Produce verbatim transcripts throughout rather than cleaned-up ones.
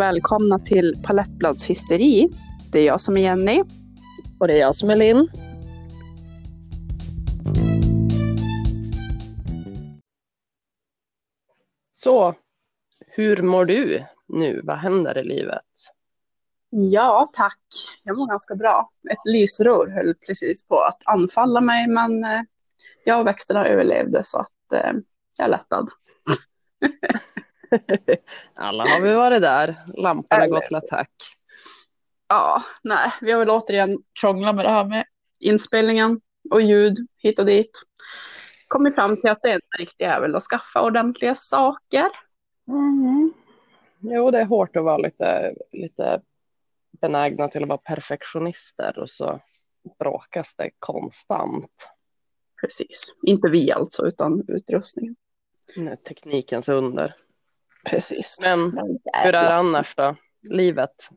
Välkomna till Palettblodshysteri. Det är jag som är Jenny. Och det är jag som är Linn. Så, hur mår du nu? Vad händer i livet? Ja, tack. Jag mår ganska bra. Ett lysrör höll precis på att anfalla mig, men jag och växterna överlevde så att eh, jag är lättad. Alla har vi varit där. Lampan har gått till attack. Ja, nej. Vi har väl återigen krånglat med det här med inspelningen och ljud hit och dit. Kommer fram till att det inte riktigt är väl att skaffa ordentliga saker. Mm. Jo, det är hårt att vara lite, lite benägna till att vara perfektionister och så bråkas det konstant. Precis. Inte vi alltså, utan utrustningen. Nej, teknikens under. Precis. Men hur är det annars då? Livet?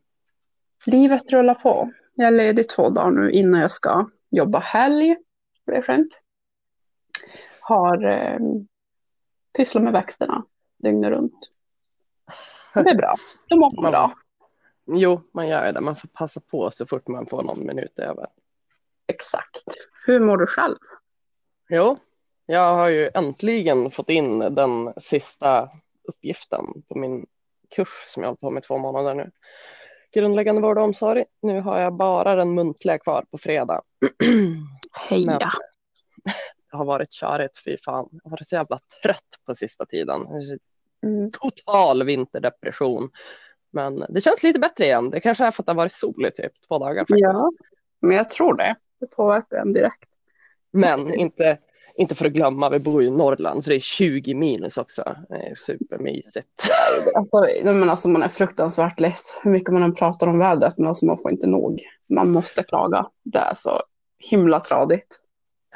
Livet rullar på. Jag är ledig två dagar nu innan jag ska jobba helg. Det är skönt. Har eh, pysslar med växterna dygnet runt. Det är bra. De mår man bra. Jo, man gör det. Man får passa på så fort man får någon minut över. Exakt. Hur mår du själv? Jo, jag har ju äntligen fått in den sista uppgiften på min kurs som jag har på med två månader nu. Grundläggande vård och omsorg. Nu har jag bara den muntliga kvar på fredag. Heja! Men det har varit körigt, fy fan. Jag har varit så jävla trött på sista tiden. Total vinterdepression. Men det känns lite bättre igen. Det kanske är för att det har varit soligt typ två dagar faktiskt. Ja, men jag tror det. Det påverkar en direkt. Men inte... Inte för att glömma, vi bor i Norrland så det är tjugo minus också. Det är supermysigt. Alltså, men alltså, man är fruktansvärt less hur mycket man än pratar om vädret, men alltså, man får inte nog. Man måste klaga. Det är så himla tradigt.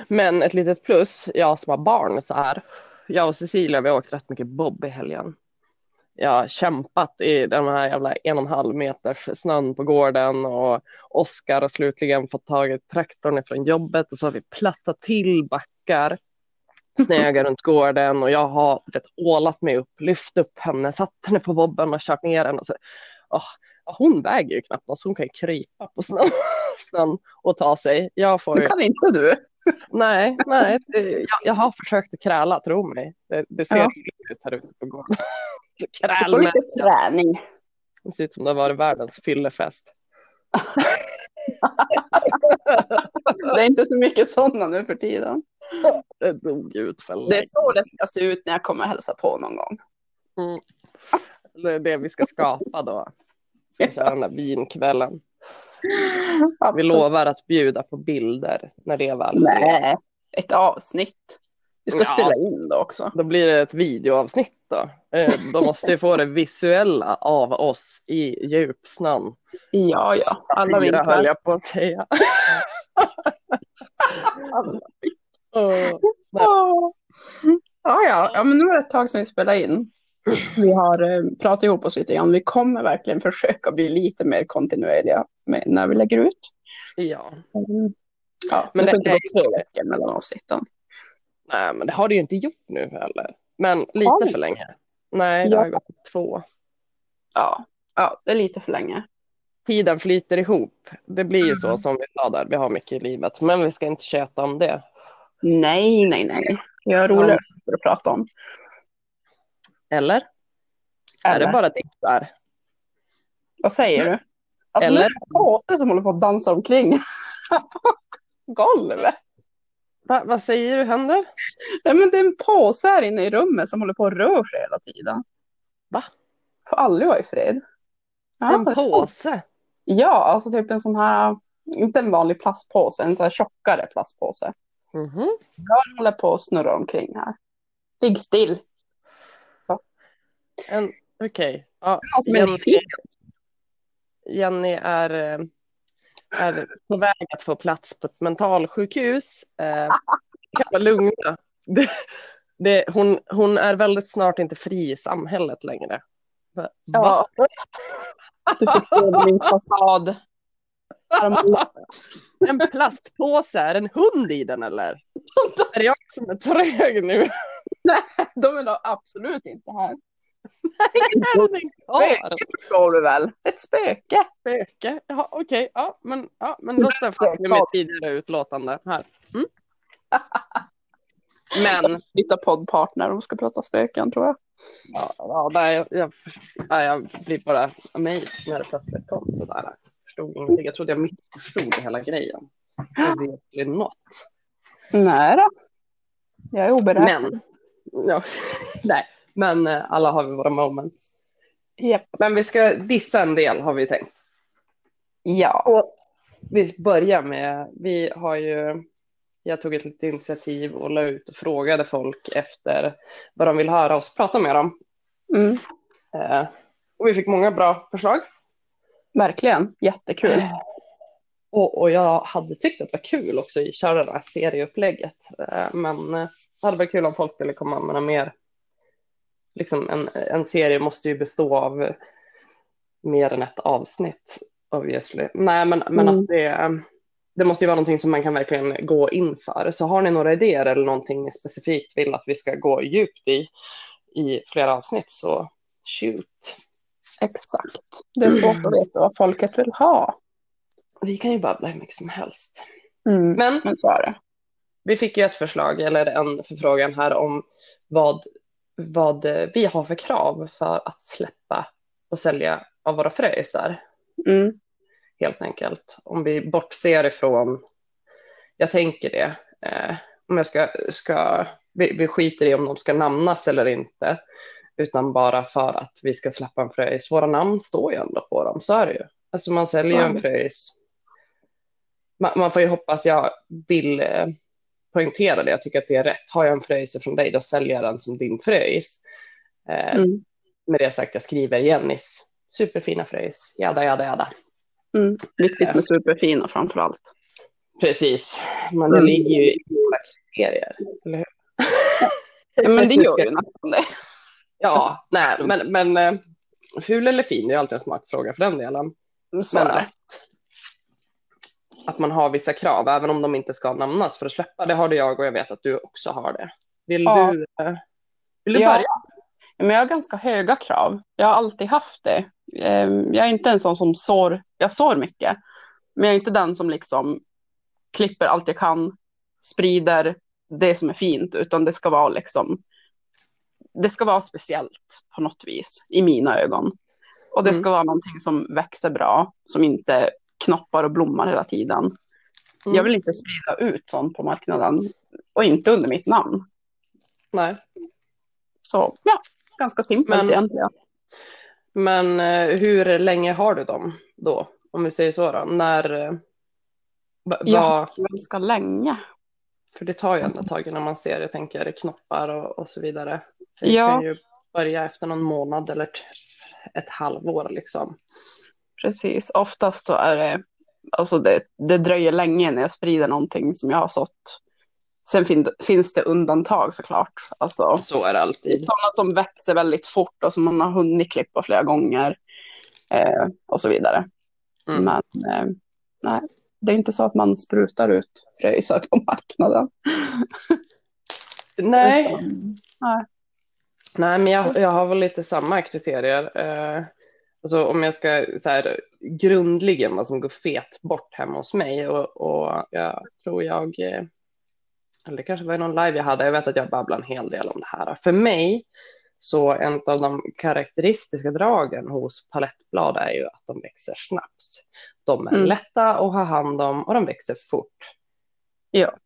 Men ett litet plus, jag som har barn så här. Jag och Cecilia, vi har åkt rätt mycket bob i helgen. Jag har kämpat i den här jävla en och en halv meters snön på gården, och Oskar har slutligen fått tag i traktorn ifrån jobbet och så har vi plattat till backar, snögar runt gården, och jag har vet, ålat mig upp, lyft upp henne, satt henne på bobben och kört ner henne. Och så, åh, hon väger ju knappt något så hon kan ju krypa på snön, snön och ta sig. Jag får ju... Det kan inte du. Nej, nej. Det, jag, jag har försökt att kräla, tro mig. Det, det ser ja. ut här ute på gården. Kräl med. Lite träning. Det ser ut som det var världens fyllefest. Det är inte så mycket sådana nu för tiden. Det dog ut för det är så det ska se ut när jag kommer hälsa på någon gång. Mm. Det är det vi ska skapa då. Ska köra den där vinkvällen. Vi lovar att bjuda på bilder när det är väl. Nej, ett avsnitt. Vi ska ja, spela in då också. Då blir det ett videoavsnitt då. De måste ju få det visuella av oss i djupsnön. Ja, ja. Alla vill höll jag på att säga. oh, oh. Ja, ja. Ja, men nu är det ett tag sedan vi spelar in. Vi har pratat ihop oss lite grann. Vi kommer verkligen försöka bli lite mer kontinuerliga med när vi lägger ut. Ja. Mm. Ja, men det, det är inte tre veckor mellan avsnitten. Nej, men det har det ju inte gjort nu heller. Men lite Oj. för länge. Nej, det ja. har gått två. Ja. ja, det är lite för länge. Tiden flyter ihop. Det blir ju mm. så som vi sa där. Vi har mycket i livet. Men vi ska inte tjäta om det. Nej, nej, nej. Vi har roligare ja. saker att prata om. Eller? Eller? Är det bara diktar? Vad säger du? Alltså, eller? Det är kåter som håller på att dansa omkring golvet. Va, vad säger du händer? Nej, men det är en påse här inne i rummet som håller på att röra sig hela tiden. Va? Får aldrig vara i fred. Ja, en påse? Ja, alltså typ en sån här, inte en vanlig plastpåse, en sån här tjockare plastpåse. Mm-hmm. Jag håller på att snurra omkring här. Ligg still. Så. En, okej. Okay. Ja, alltså, Jenny, Jenny är... är på väg att få plats på ett mentalsjukhus. Eh, kan vara lugna. Det, det, hon, hon är väldigt snart inte fri i samhället längre. Va? Ja. Du fick se min fasad. En plastpåse. Är en hund i den eller? Är jag som är trög nu? Nej, de är nog absolut inte här. Nej, spöke förstår du väl? Ett spöke. Spöke, ja, okej. Okay. Ja, men, ja, men då står jag med mitt tidigare utlåtande här. Mm. Men byta poddpartner om ska prata spöken, tror jag. Ja, ja där jag, jag, jag blir bara amazed när det plötsligt kom sådär. Jag förstod ingenting. Jag trodde jag missförstod hela grejen. Jag vet inte något. Nej då. Jag är oberörd. Men, ja, nej. Men alla har vi våra moments. Yep. Men vi ska dissa en del, har vi tänkt. Ja. Och vi börjar med, vi har ju, jag tog ett litet initiativ och la ut och frågade folk efter vad de vill höra oss prata med dem. Mm. Eh, och vi fick många bra förslag. Verkligen, jättekul. Eh, och, och jag hade tyckt att det var kul också i köra det här serieupplägget. Eh, men eh, det hade varit kul om folk ville komma med några mer. Liksom en, en serie måste ju bestå av mer än ett avsnitt, obviously. Nej, men, men mm. att det, det måste ju vara någonting som man kan verkligen gå in för. Så har ni några idéer eller någonting ni specifikt vill att vi ska gå djupt i i flera avsnitt, så shoot. Exakt. Det är svårt mm. att veta vad folket vill ha. Vi kan ju babbla hur mycket som helst. Mm. Men, men så är det. Vi fick ju ett förslag, eller en förfrågan här om vad... vad vi har för krav för att släppa och sälja av våra fröisar. Mm. Helt enkelt. Om vi bortser ifrån, jag tänker det, eh, om jag ska, ska vi, vi skiter i om de ska namnas eller inte, utan bara för att vi ska släppa en fröis. Våra namn står ju ändå på dem, så är det ju. Alltså man säljer ju en fröis. Man, man får ju hoppas, jag vill... Eh, poängtera det, jag tycker att det är rätt. Har jag en fröis från dig, då säljer jag den som din fröis. Eh, mm. Med det sagt, jag skriver Jennys superfina fröis. Jada, jada, jada. Mm. Viktigt med superfina framförallt. Precis. Men det mm. ligger ju i våra kriterier, eller hur? Ja, men det gör ju nästan det. Ja, nej, men, men eh, ful eller fin, det är alltid en smakfråga för den delen. Så men rätt. Att man har vissa krav, även om de inte ska namnas för att släppa. Det har du jag och jag vet att du också har det. Vill ja. du, vill du ja. börja? Men jag har ganska höga krav. Jag har alltid haft det. Jag är inte en sån som sår, jag sår mycket. Men jag är inte den som liksom klipper allt jag kan, sprider det som är fint, utan det ska vara liksom, det ska vara speciellt på något vis, i mina ögon. Och det mm. ska vara någonting som växer bra, som inte knoppar och blommar hela tiden. Mm. Jag vill inte sprida ut sånt på marknaden. Och inte under mitt namn. Nej. Så, ja. Ganska simpelt men, egentligen. Men hur länge har du dem då? Om vi säger så då. När... Va, ja, ganska länge. För det tar ju ändå tag när man ser, jag tänker, knoppar och, och så vidare. Så ja. Kan ju börja efter någon månad eller ett, ett halvår liksom. Precis, oftast så är det, alltså det, det dröjer länge när jag sprider någonting som jag har sått. Sen fin, finns det undantag såklart. Alltså, så är det alltid. Sådana som växer väldigt fort och som man har hunnit klippa flera gånger eh, och så vidare. Mm. Men eh, nej, det är inte så att man sprutar ut fröisar på marknaden. nej. Mm. nej. Nej, men jag, jag har väl lite samma kriterier. Eh. Alltså om jag ska så här, grundligen vad som går fet bort hemma hos mig och, och jag tror jag, eller det kanske var någon live jag hade, jag vet att jag babblar en hel del om det här. För mig så en av de karaktäristiska dragen hos palettblad är ju att de växer snabbt. De är mm. lätta att ha hand om och de växer fort. Ja.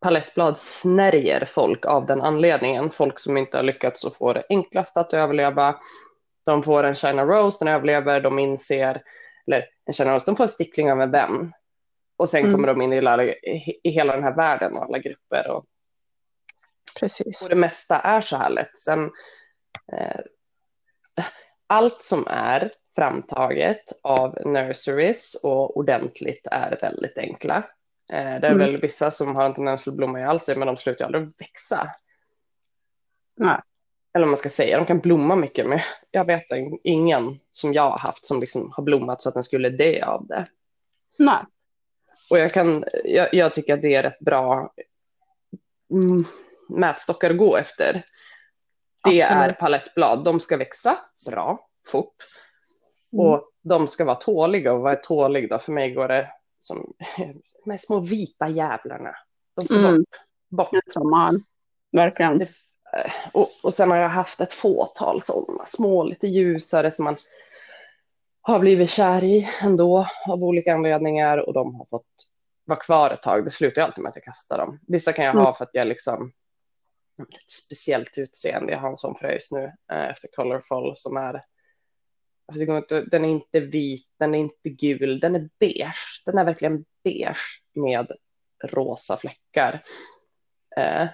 Palettblad snärjer folk av den anledningen. Folk som inte har lyckats att få det enklaste att överleva. De får en China Rose, den överlever, de inser, eller en China Rose, de får en stickling av en vän. Och sen mm. kommer de in i, alla, i hela den här världen och alla grupper. Och, precis. Och det mesta är så här lätt. Sen, eh, allt som är framtaget av nurseries och ordentligt är väldigt enkla. Eh, det är mm. väl vissa som har en tendens att blomma i alls, men de slutar aldrig växa. Nej. Eller om man ska säga, de kan blomma mycket, men jag vet ingen som jag har haft som liksom har blommat så att den skulle dö av det. Nej. Och jag, kan, jag, jag tycker att det är rätt bra mätstockar att gå efter. Det Absolut. Är palettblad. De ska växa bra, fort. Mm. Och de ska vara tåliga. Och vad är tålig då? För mig går det som de här små vita jävlarna. De ska mm. bort. Bort. Verkligen. Det, och, och sen har jag haft ett fåtal sådana små, lite ljusare som man har blivit kär i ändå av olika anledningar. Och de har fått vara kvar ett tag. Det slutar alltid med att jag kastar dem. Vissa kan jag mm. ha för att jag liksom ett speciellt utseende. Jag har en sån fröjs nu eh, efter Colorful som är alltså, det går inte, den är inte vit, den är inte gul, den är beige. Den är verkligen beige med rosa fläckar. Eh,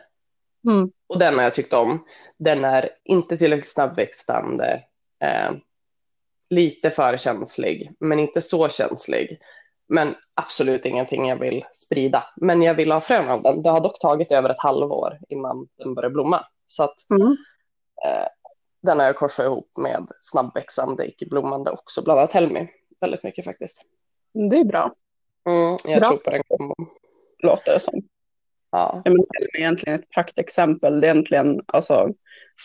mm. Och den har jag tyckt om. Den är inte tillräckligt snabbväxtande. Eh, lite för känslig, men inte så känslig. Men absolut ingenting jag vill sprida. Men jag vill ha frön av den. Det har dock tagit över ett halvår innan den börjar blomma. Så att mm. eh, den har jag korsat ihop med snabbväxande, icke-blommande också. Bland annat Helmi. Väldigt mycket faktiskt. Det är bra. Mm, jag bra. tror på den kombon. Låter det som. Ja. Men Helmi är egentligen ett praktexempel. Det är egentligen, alltså,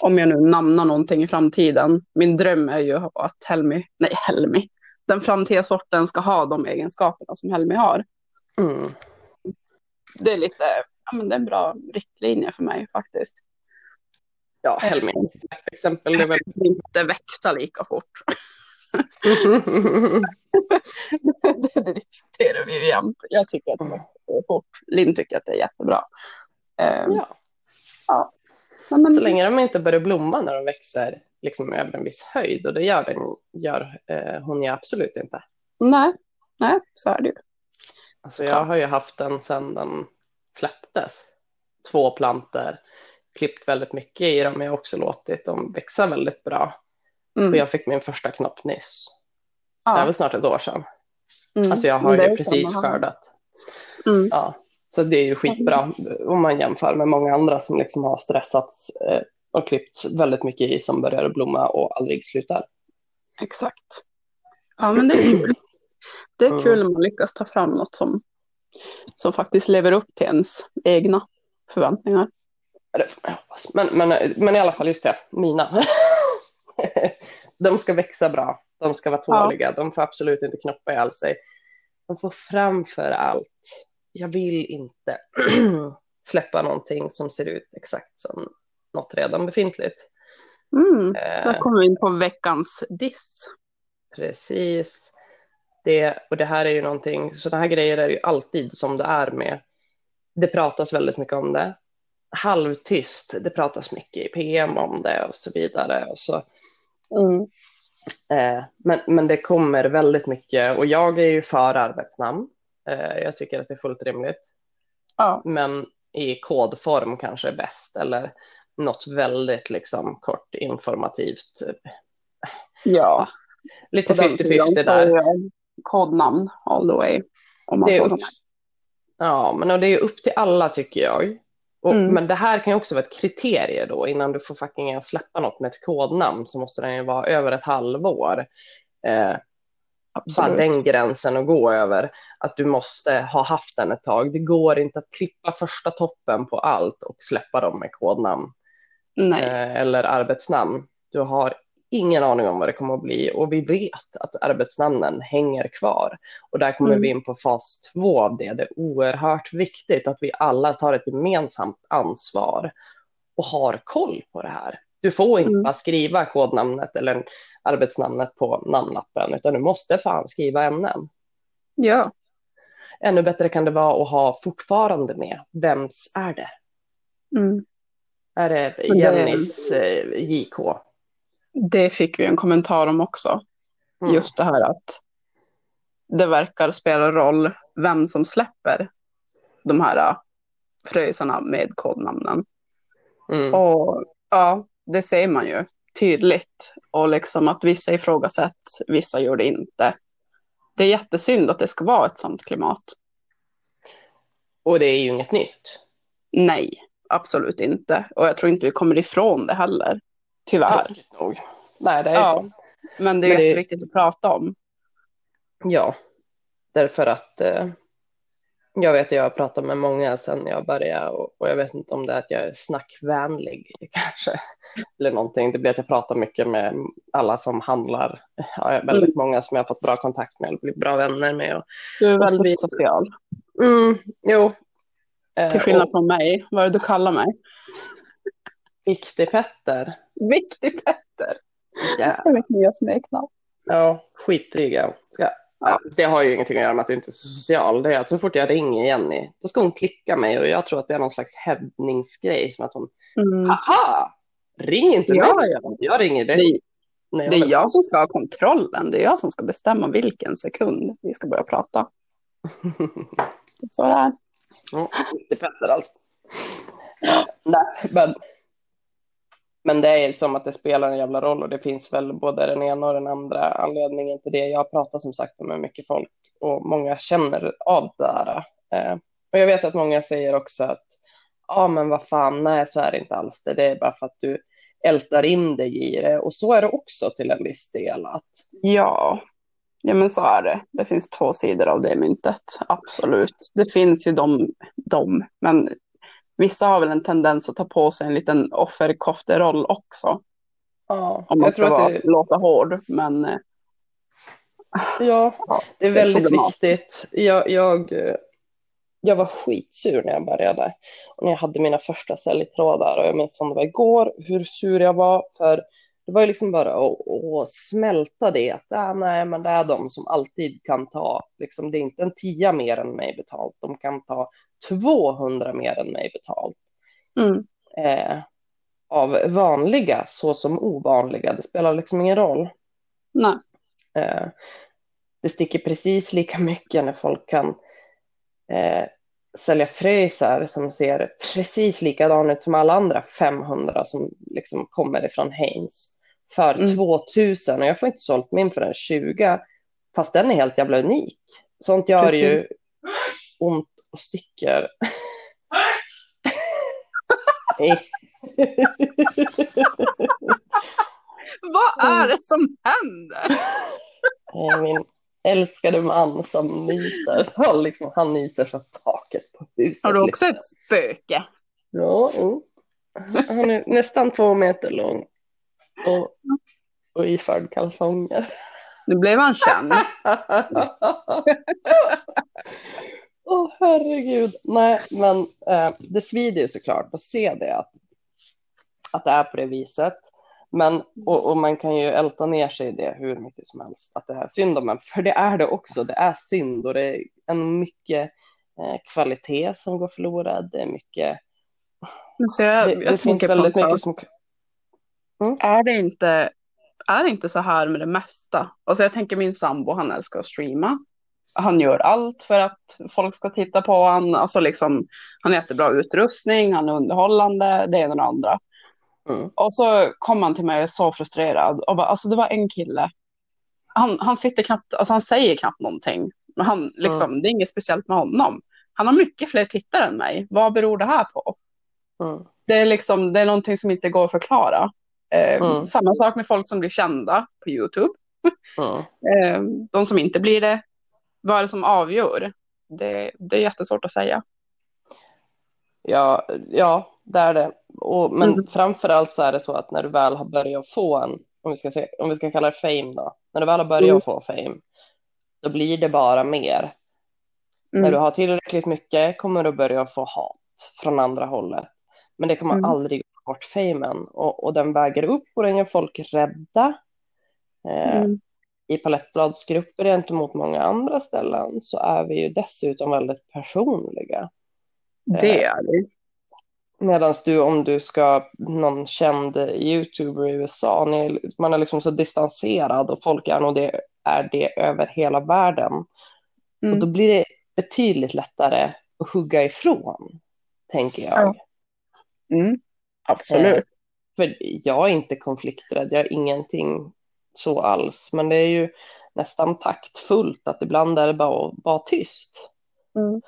om jag nu namnar någonting i framtiden. Min dröm är ju att Helmi, nej Helmi. den framtida sorten ska ha de egenskaperna som Helmi har. Mm. Det är lite, ja men det är en bra riktlinje för mig faktiskt. Ja, Helmi till exempel. Det väl inte växa lika fort. Mm. det det diskuterar vi ju jämt. Jag tycker att det är fort. Linn tycker att det är jättebra. Um, ja. ja. Men så länge de inte börjar blomma när de växer liksom över en viss höjd, och det gör, den, gör eh, hon ju absolut inte. Nej, nej, så är det ju. Alltså jag har ju haft den sedan den släpptes. Två planter, klippt väldigt mycket i dem, men jag har också låtit dem växa väldigt bra. Mm. Och jag fick min första knopp nyss. Ja. Det är väl snart ett år sedan. Mm. Alltså jag har ju precis skördat. Mm. Ja. Så det är ju skitbra om man jämför med många andra som liksom har stressats eh, och klippt väldigt mycket i som börjar blomma och aldrig slutar. Exakt. Ja, men det är kul. Det är kul mm. om man lyckas ta fram något som, som faktiskt lever upp till ens egna förväntningar. Men, men, men i alla fall just det, mina. De ska växa bra. De ska vara tåliga. Ja. De får absolut inte knoppa i all sig. De får framför allt. Jag vill inte släppa någonting som ser ut exakt som något redan befintligt. Mm, där kommer vi in på veckans diss. Precis. Det, och det här är ju någonting, sådana här grejer är ju alltid som det är med. Det pratas väldigt mycket om det. Halvtyst, det pratas mycket i P M om det och så vidare. Och så. Mm. Eh, men, men det kommer väldigt mycket, och jag är ju för arbetsnamn. Eh, jag tycker att det är fullt rimligt. Ja. Men i kodform kanske är bäst, eller något väldigt liksom kort informativt. Ja. Lite femtio femtio där. Kodnamn all the way. Om man det är upp... Ja, men det är ju upp till alla tycker jag. Och, mm. Men det här kan ju också vara ett kriterie då. Innan du får fucking släppa något med ett kodnamn så måste den ju vara över ett halvår. Eh, Bara den gränsen att gå över. Att du måste ha haft den ett tag. Det går inte att klippa första toppen på allt och släppa dem med kodnamn. Nej. Eller arbetsnamn. Du har ingen aning om vad det kommer att bli. Och vi vet att arbetsnamnen hänger kvar. Och där kommer mm. vi in på fas två av det. Det är oerhört viktigt att vi alla tar ett gemensamt ansvar och har koll på det här. Du får inte mm. bara skriva kodnamnet eller arbetsnamnet på namnlappen, utan du måste fan skriva ämnen. Ja. Ännu bättre kan det vara att ha fortfarande med. Vems är det? Mm. Är det Jennys det, J K? Det fick vi en kommentar om också. Mm. Just det här att det verkar spela roll vem som släpper de här fröjsarna med kodnamnen. Mm. Och ja, det ser man ju tydligt. Och liksom att vissa ifrågasätts, vissa gör det inte. Det är jättesynd att det ska vara ett sånt klimat. Och det är ju inget nytt. Nej, absolut inte. Och jag tror inte vi kommer ifrån det heller. Tyvärr. Nog. Nej, det är ja. så. Men det är Men jätteviktigt det... att prata om. Ja, därför att... Eh... Jag vet att jag har pratat med många sedan jag började och, och jag vet inte om det är att jag är snackvänlig kanske eller någonting. Det blir att jag pratar mycket med alla som handlar. Jag är väldigt mm. många som jag har fått bra kontakt med och blivit bra vänner med. Och, du är väldigt vi... social. Mm, jo. Till skillnad och... från mig. Vad är det du kallar mig? Viktig Petter. Viktig Petter. Yeah. Det är mitt nya smeknamn. Ja, skitiga. Ja. Ja, det har ju ingenting att göra med att du inte är social. Det är att så fort jag ringer Jenny, då ska hon klicka mig och jag tror att det är någon slags hävdningsgrej som att hon, mm. haha, ring inte ja, mig. Ja. Jag ringer dig. Det är, det är jag som ska ha kontrollen. Det är jag som ska bestämma vilken sekund vi ska börja prata. Så där. Ja, det fattar alls. Nej, men... Men det är ju som att det spelar en jävla roll och det finns väl både den ena och den andra anledningen till det. Jag pratar som sagt med mycket folk och många känner av det här. Eh, och jag vet att många säger också att ja ah, men vad fan, nej så är det inte alls det. Det är bara för att du ältar in dig i det och så är det också till en viss del. Att... Ja, ja men så är det. Det finns två sidor av det myntet, absolut. Det finns ju de, de men... Vissa har väl en tendens att ta på sig en liten offerkofteroll också. Ja, om man jag ska tror att det... låta hård, men... Ja, ja det är, det är väldigt viktigt. Jag, jag, jag var skitsur när jag började. Och när jag hade mina första säljtrådar. Och jag minns som det var igår hur sur jag var. För det var ju liksom bara att, att smälta det. Att, ah, nej, men det är de som alltid kan ta. Liksom, det är inte en tia mer än mig betalt. De kan ta... tvåhundra mer än mig betalt mm. eh, av vanliga så som ovanliga. Det spelar liksom ingen roll. Nej. Eh, det sticker precis lika mycket när folk kan eh, sälja frösar som ser precis likadan ut som alla andra femhundra som liksom kommer ifrån Haines för mm. tvåtusen och jag får inte sålt min för en tjugo fast den är helt jävla unik. Sånt gör precis. Ju ont och sticker. Vad är det som händer? Min älskade man som nyser. Han, liksom, han nyser från taket på huset. Har du också liksom. Ett spöke? Ja. Mm. Han är nästan två meter lång. Och, och iförd kalsonger. Nu blev han känd. Åh, oh, herregud. Nej, men eh, det svider ju såklart att se det. Att, att det är på det viset. Men, och, och man kan ju älta ner sig i det hur mycket som helst. Att det är synd om en. För det är det också. Det är synd. Och det är en mycket eh, kvalitet som går förlorad. Det är mycket... Så jag, det jag det finns väldigt mycket som... Mm? Är det inte, är det inte så här med det mesta? Alltså jag tänker min sambo, han älskar att streama. Han gör allt för att folk ska titta på honom. Alltså liksom, han har jättebra utrustning, han är underhållande, det ena och det andra. Mm. Och så kom han till mig så frustrerad. Och bara, alltså det var en kille. Han, han sitter knappt, alltså han säger knappt någonting. Men han, liksom, mm. det är inget speciellt med honom. Han har mycket fler tittare än mig. Vad beror det här på? Mm. Det är liksom, det är någonting som inte går att förklara. Eh, mm. Samma sak med folk som blir kända på YouTube. Mm. eh, de som inte blir det. Vad är det som avgör? Det, det är jättesvårt att säga. Ja, ja det är det. Och, men mm. framförallt så är det så att när du väl har börjat få en, om vi ska, se, om vi ska kalla det fame då. När du väl har börjat mm. få fame, då blir det bara mer. Mm. När du har tillräckligt mycket kommer du börja få hat från andra hållet. Men det kommer mm. aldrig gå bort famen. Och, och den väger upp och den gör folk rädda. Eh, mm. I palettbladsgrupper inte mot många andra ställen så är vi ju dessutom väldigt personliga. Det är det. Medan du, om du ska någon känd YouTuber i U S A, ni, man är liksom så distanserad och folk är nog det, är det över hela världen. Mm. Och då blir det betydligt lättare att hugga ifrån, tänker jag. Ja. Mm. Absolut. Eh, för jag är inte konflikträdd, jag är ingenting... så alls, men det är ju nästan taktfullt att ibland är det bara att vara tyst. Mm.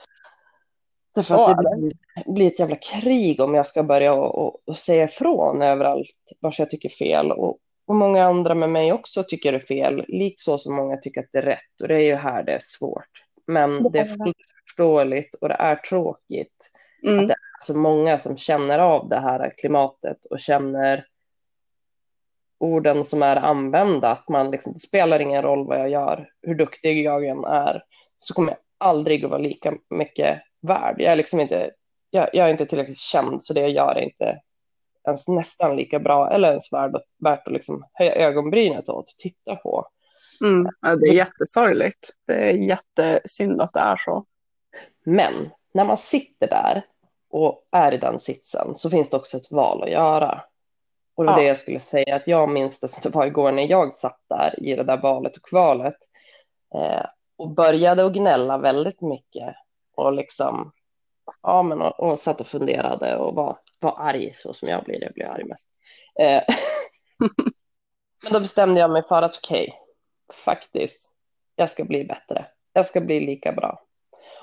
Så att det blir, blir ett jävla krig om jag ska börja och, och säga ifrån överallt vars jag tycker fel och, och många andra med mig också tycker det är fel, likt så som många tycker att det är rätt och det är ju här det är svårt. Men det är förståeligt och det är tråkigt. Mm. Att det är så många som känner av det här klimatet och känner orden som är använda. Att man liksom, det spelar ingen roll vad jag gör, hur duktig jag än är, så kommer jag aldrig att vara lika mycket värd. Jag är, liksom inte, jag, jag är inte tillräckligt känd, så det jag gör är inte ens nästan lika bra eller ens värd att, värt att liksom höja ögonbrynet åt och titta på. Mm. Ja, det är jättesorgligt. Det är jättesynd att det är så. Men när man sitter där och är i den sitsen så finns det också ett val att göra. Och det var ja. det jag skulle säga, att jag minns det som det var igår när jag satt där i det där valet och kvalet eh, och började att gnälla väldigt mycket och liksom ja, men, och, och satt och funderade och var, var arg, så som jag blir, jag blir arg mest. Eh, men då bestämde jag mig för att okej, okay, faktiskt, jag ska bli bättre. Jag ska bli lika bra.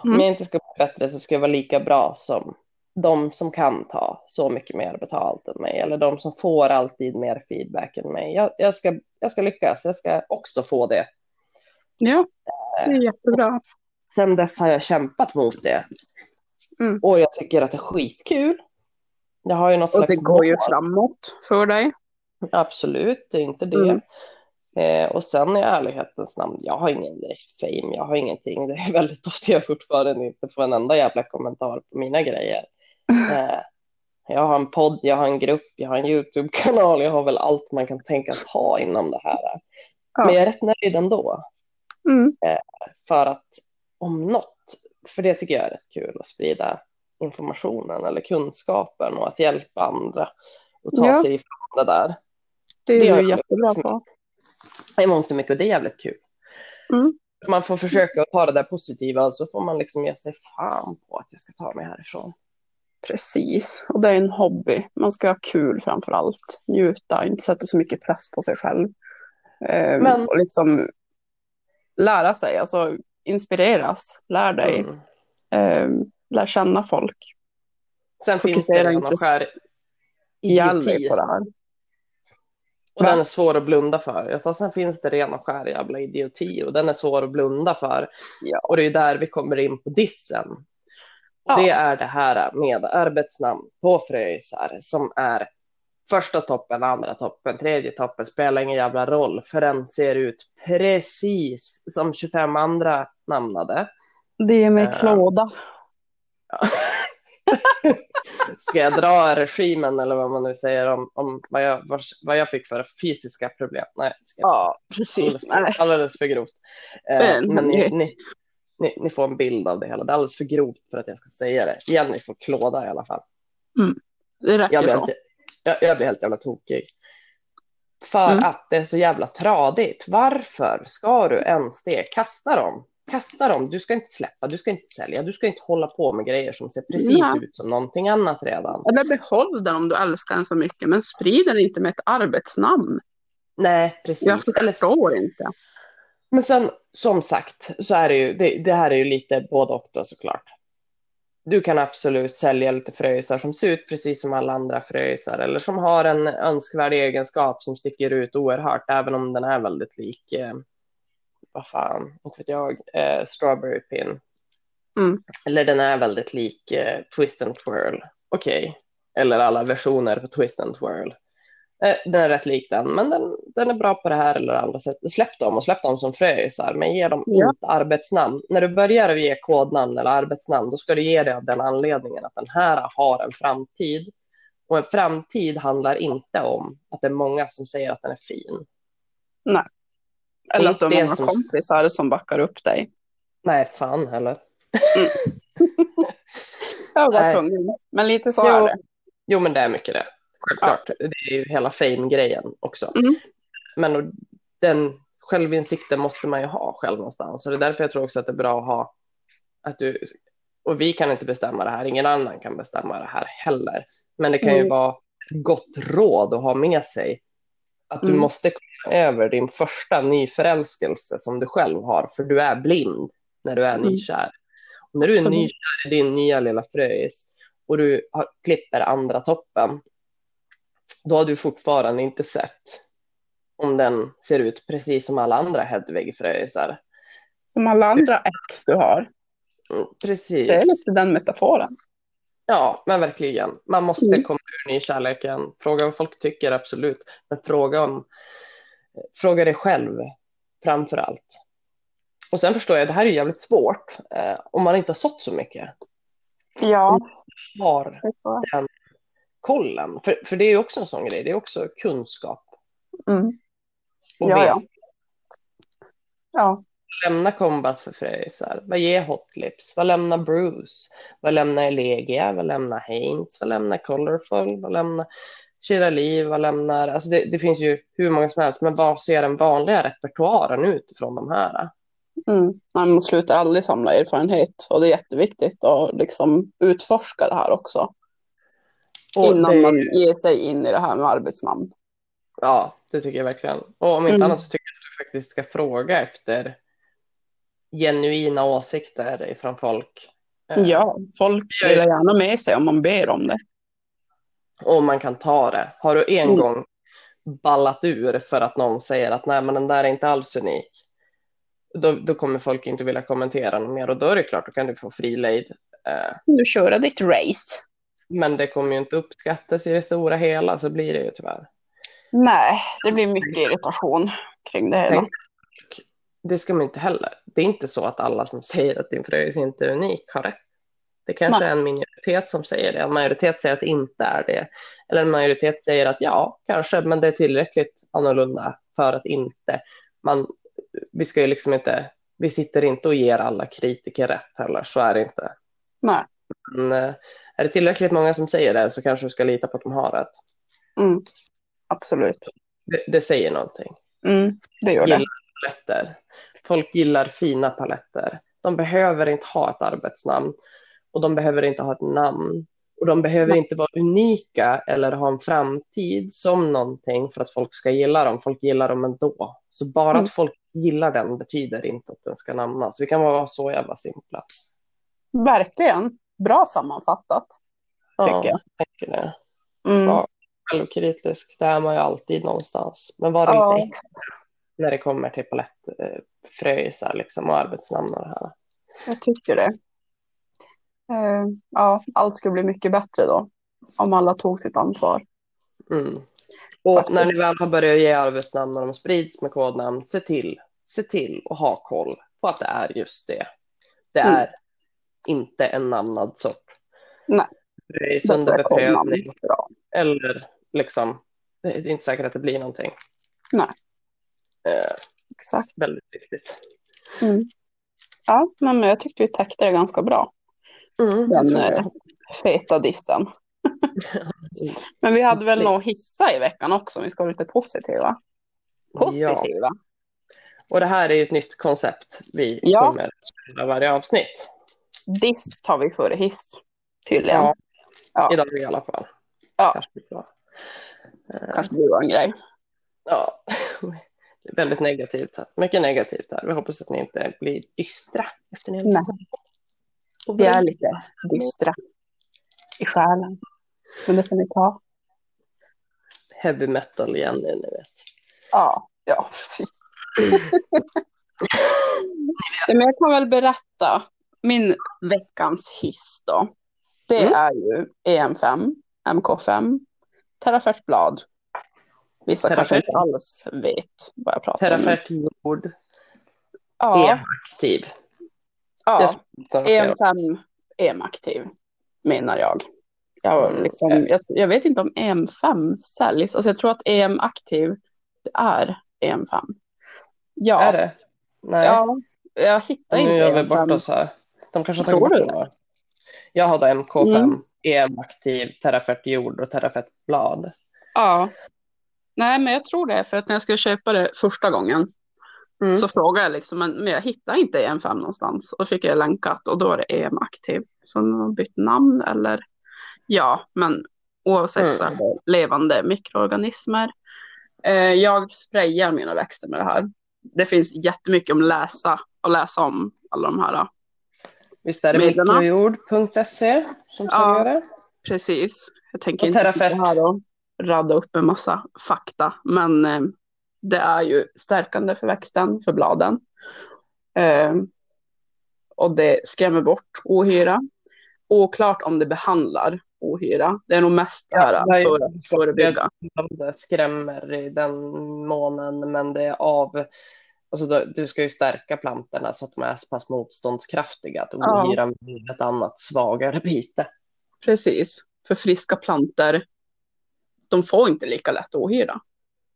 Mm. Om jag inte ska bli bättre så ska jag vara lika bra som de som kan ta så mycket mer betalt än mig. Eller de som får alltid mer feedback än mig. Jag, jag, ska, jag ska lyckas. Jag ska också få det. Ja, det är jättebra. Sen dess har jag kämpat mot det. Mm. Och jag tycker att det är skitkul. Jag har ju något slags och det går ju framåt för dig. Absolut, det är inte det. Mm. Eh, och sen i ärlighetens namn, jag har ingen direkt fame, jag har ingenting. Det är väldigt ofta jag fortfarande inte får en enda jävla kommentar på mina grejer. Eh, jag har en podd, jag har en grupp, jag har en YouTube-kanal, jag har väl allt man kan tänkas ha inom det här. Ja. Men jag är rätt nöjd ändå. Mm. Eh, för att om något, för det tycker jag är rätt kul att sprida informationen eller kunskapen och att hjälpa andra och ta ja. sig ifrån det där. Det är, det är ju jättebra på. Det är mångt och mycket, och det är jävligt kul. Mm. Man får försöka ta det där positiva och så får man liksom ge sig fan på att jag ska ta mig härifrån. Precis, och det är en hobby. Man ska ha kul framför allt. Njuta, inte sätta så mycket press på sig själv. Ehm, Men... Och liksom lära sig, alltså inspireras, lär dig. Mm. Ehm, lär känna folk. Sen fokusera inte skär ihjäl dig på det här. Och den är svår att blunda för. Jag sa, sen finns det ren och skär jävla idioti. Och den är svår att blunda för. Ja. Och det är där vi kommer in på dissen. Ja. Det är det här med arbetsnamn på fröjsar. Som är första toppen, andra toppen, tredje toppen. Spelar ingen jävla roll. För den ser ut precis som tjugofem andra namnade. Det är med klåda. Ja. Ska jag dra regimen eller vad man nu säger om, om vad, jag, vad, vad jag fick för fysiska problem? Nej, ska jag... Ja, precis. Alldeles, alldeles för grovt. Men, uh, men ni, ni, ni, ni får en bild av det hela. Det är alldeles för grovt för att jag ska säga det. Jenny får klåda i alla fall. Mm. Det räcker jag blir, helt, jag, jag blir helt jävla tokig. För mm. att det är så jävla tradigt. Varför ska du ens det? Kasta dem. Kasta dem, du ska inte släppa, du ska inte sälja, du ska inte hålla på med grejer som ser precis ja. ut som någonting annat redan. Eller behåll den om du älskar den så mycket, men sprid den inte med ett arbetsnamn. Nej, precis. Jag förstår Eller... inte. Men sen, som sagt, så är det ju, det, det här är ju lite både och då, såklart. Du kan absolut sälja lite fröjsar som ser ut precis som alla andra fröjsar eller som har en önskvärd egenskap som sticker ut oerhört, även om den är väldigt lik... Eh... vad fan, inte vet jag, eh, strawberry pin. Mm. Eller den är väldigt lik eh, twist and twirl. Okej. Okay. Eller alla versioner på twist and twirl. Eh, den är rätt lik den, men den, den är bra på det här eller andra sätt. Släpp dem och släpp dem som fröjsar, men ge dem ja. inte arbetsnamn. När du börjar ge kodnamn eller arbetsnamn, då ska du ge det av den anledningen att den här har en framtid. Och en framtid handlar inte om att det är många som säger att den är fin. Nej. Eller att du har många som... kompisar som backar upp dig. Nej, fan heller. Mm. Jag var tvungen. Men lite så jo. är det. Jo, men det är mycket det. Självklart. Ja. Det är ju hela fame-grejen också. Mm. Men och, den självinsikten måste man ju ha själv någonstans. Och det är därför jag tror också att det är bra att ha... Att du, och vi kan inte bestämma det här. Ingen annan kan bestämma det här heller. Men det kan ju mm. vara ett gott råd att ha med sig. Att du mm. måste komma över din första nyförälskelse som du själv har. För du är blind när du är nykär. Och när du är som... nykär i din nya lilla fröjs och du har, klipper andra toppen, då har du fortfarande inte sett om den ser ut precis som alla andra Hedvig-fröjsar. Som alla andra ex du har. Precis. Det är lite den metaforen. Ja, men verkligen. Man måste mm. komma ur nykärleken. Fråga vad folk tycker, absolut. Men fråga om fråga dig själv framför allt. Och sen förstår jag, det här är jävligt svårt eh, om man inte har sått så mycket. Ja. Har den kollen. För, för det är ju också en sån grej. Det är också kunskap. Mm. Och ja, ja. ja. Lämna Combat för fröjsar. Vad ger hotlips? Vad lämnar Bruce? Vad lämnar Elegia? Vad lämnar Haines? Vad lämnar Colorful? Vad lämnar Kira, Liv? Vad lämnar... Alltså det, det finns ju hur många som helst. Men vad ser den vanliga repertoaren ut från de här? Mm. Man slutar aldrig samla erfarenhet. Och det är jätteviktigt att liksom utforska det här också. Och innan det... man ger sig in i det här med arbetsnamn. Ja, det tycker jag verkligen. Och om inte mm. annat så tycker jag att du faktiskt ska fråga efter genuina åsikter från folk. Ja, folk vill gärna med sig om man ber om det. Och man kan ta det. Har du en mm. gång ballat ur för att någon säger att nej, men den där är inte alls unik, då, då kommer folk inte vilja kommentera något mer. Och då är det klart, då kan du få fri lejd. Du kör ditt race. Men det kommer ju inte uppskattas i det stora hela, så blir det ju tyvärr. Nej, det blir mycket irritation kring det hela. Det ska man inte heller. Det är inte så att alla som säger att din fröjs inte är unik har rätt. Det kanske Nej. är en minoritet som säger det. En majoritet säger att det inte är det. Eller en majoritet säger att ja, kanske, men det är tillräckligt annorlunda för att inte... Man, vi ska ju liksom inte... Vi sitter inte och ger alla kritiker rätt heller. Så är det inte. Nej. Men är det tillräckligt många som säger det, så kanske du ska lita på att de har rätt. Mm. Absolut. Det, det säger någonting. Mm, det gör det. Paletter. Folk gillar fina paletter. De behöver inte ha ett arbetsnamn. Och de behöver inte ha ett namn. Och de behöver Nej. inte vara unika eller ha en framtid som någonting för att folk ska gilla dem. Folk gillar dem ändå. Så bara mm. att folk gillar den betyder inte att den ska namnas. Vi kan vara så jävla simpla. Verkligen. Bra sammanfattat. Ja, jag tycker det. Mm. Ja, självkritisk. Det är man ju alltid någonstans. Men var det ja. lite extra när det kommer till palettfröjsar liksom, och arbetsnamn och det här. Jag tycker det. Uh, ja, allt skulle bli mycket bättre då. Om alla tog sitt ansvar. Mm. Och Faktiskt. när ni väl har börjat ge arbetsnamn och de sprids med kodnamn, se till, se till och ha koll på att det är just det. Det är mm. inte en namnad sort. Nej. Det är sönderbeprövning. Eller liksom, det är inte säkert att det blir någonting. Nej. Eh, Exakt. Väldigt viktigt. Mm. Ja, men jag tyckte vi täckte det ganska bra. Mm, Den eh, feta dissen. Men vi hade väl nog hissa i veckan också. Vi ska vara lite positiva. Positiva. Ja. Och det här är ju ett nytt koncept. Vi ja. kommer att göra varje avsnitt. Diss tar vi före hiss. Tydligen. Ja. Ja. Idag i alla fall. Ja. Kanske, det var. Kanske det var en grej. Ja. Väldigt negativt. Mycket negativt här. Vi hoppas att ni inte blir dystra efter ni har lyssnat. Vi är lite dystra i själen. Men det får ni ta. Heavy metal igen nu, ni vet. Ja, ja precis. Mm. Men jag kan väl berätta min veckans hiss då. Det mm. är ju E M fem, M K fem, Terafertblad. Vissa Terafert. kanske inte alls vet vad jag pratar om. Terafertjord. Ja. E M-aktiv. Ja, E M fem, E M-aktiv menar jag. Jag, liksom, jag. jag vet inte om E M fem säljs. Alltså jag tror att E M-aktiv det är E M fem. Ja. Är det? Nej. Ja, jag hittar nu inte E M fem. Nu gör vi bort oss här. De kanske tar bort det. Jag hade M K fem, mm. E M-aktiv, Terafertjord och Terafertblad. Ja. Nej, men jag tror det, för att när jag skulle köpa det första gången mm. så frågade jag liksom, men jag hittar inte E M fem någonstans. Och fick jag länkat och då är det E M-aktiv. Så de har bytt namn eller ja, men oavsett mm. så är det levande mikroorganismer. Eh, jag sprayar mina växter med det här. Det finns jättemycket om läsa och läsa om alla de här. Visst är det mikrojord punkt se som säger det? Precis. Jag tänker och inte sitta här då. Radda upp en massa fakta, men eh, det är ju stärkande för växten, för bladen. Eh, och det skrämmer bort ohyra. Oklart om det behandlar ohyra. Det är nog mest det här ja, för att förebygga. Det skrämmer i den månen, men det är av... Alltså, du ska ju stärka plantorna så att de är så pass motståndskraftiga att ohyran ja. blir ett annat svagare byte. Precis. För friska plantor, de får inte lika lätt ohyra.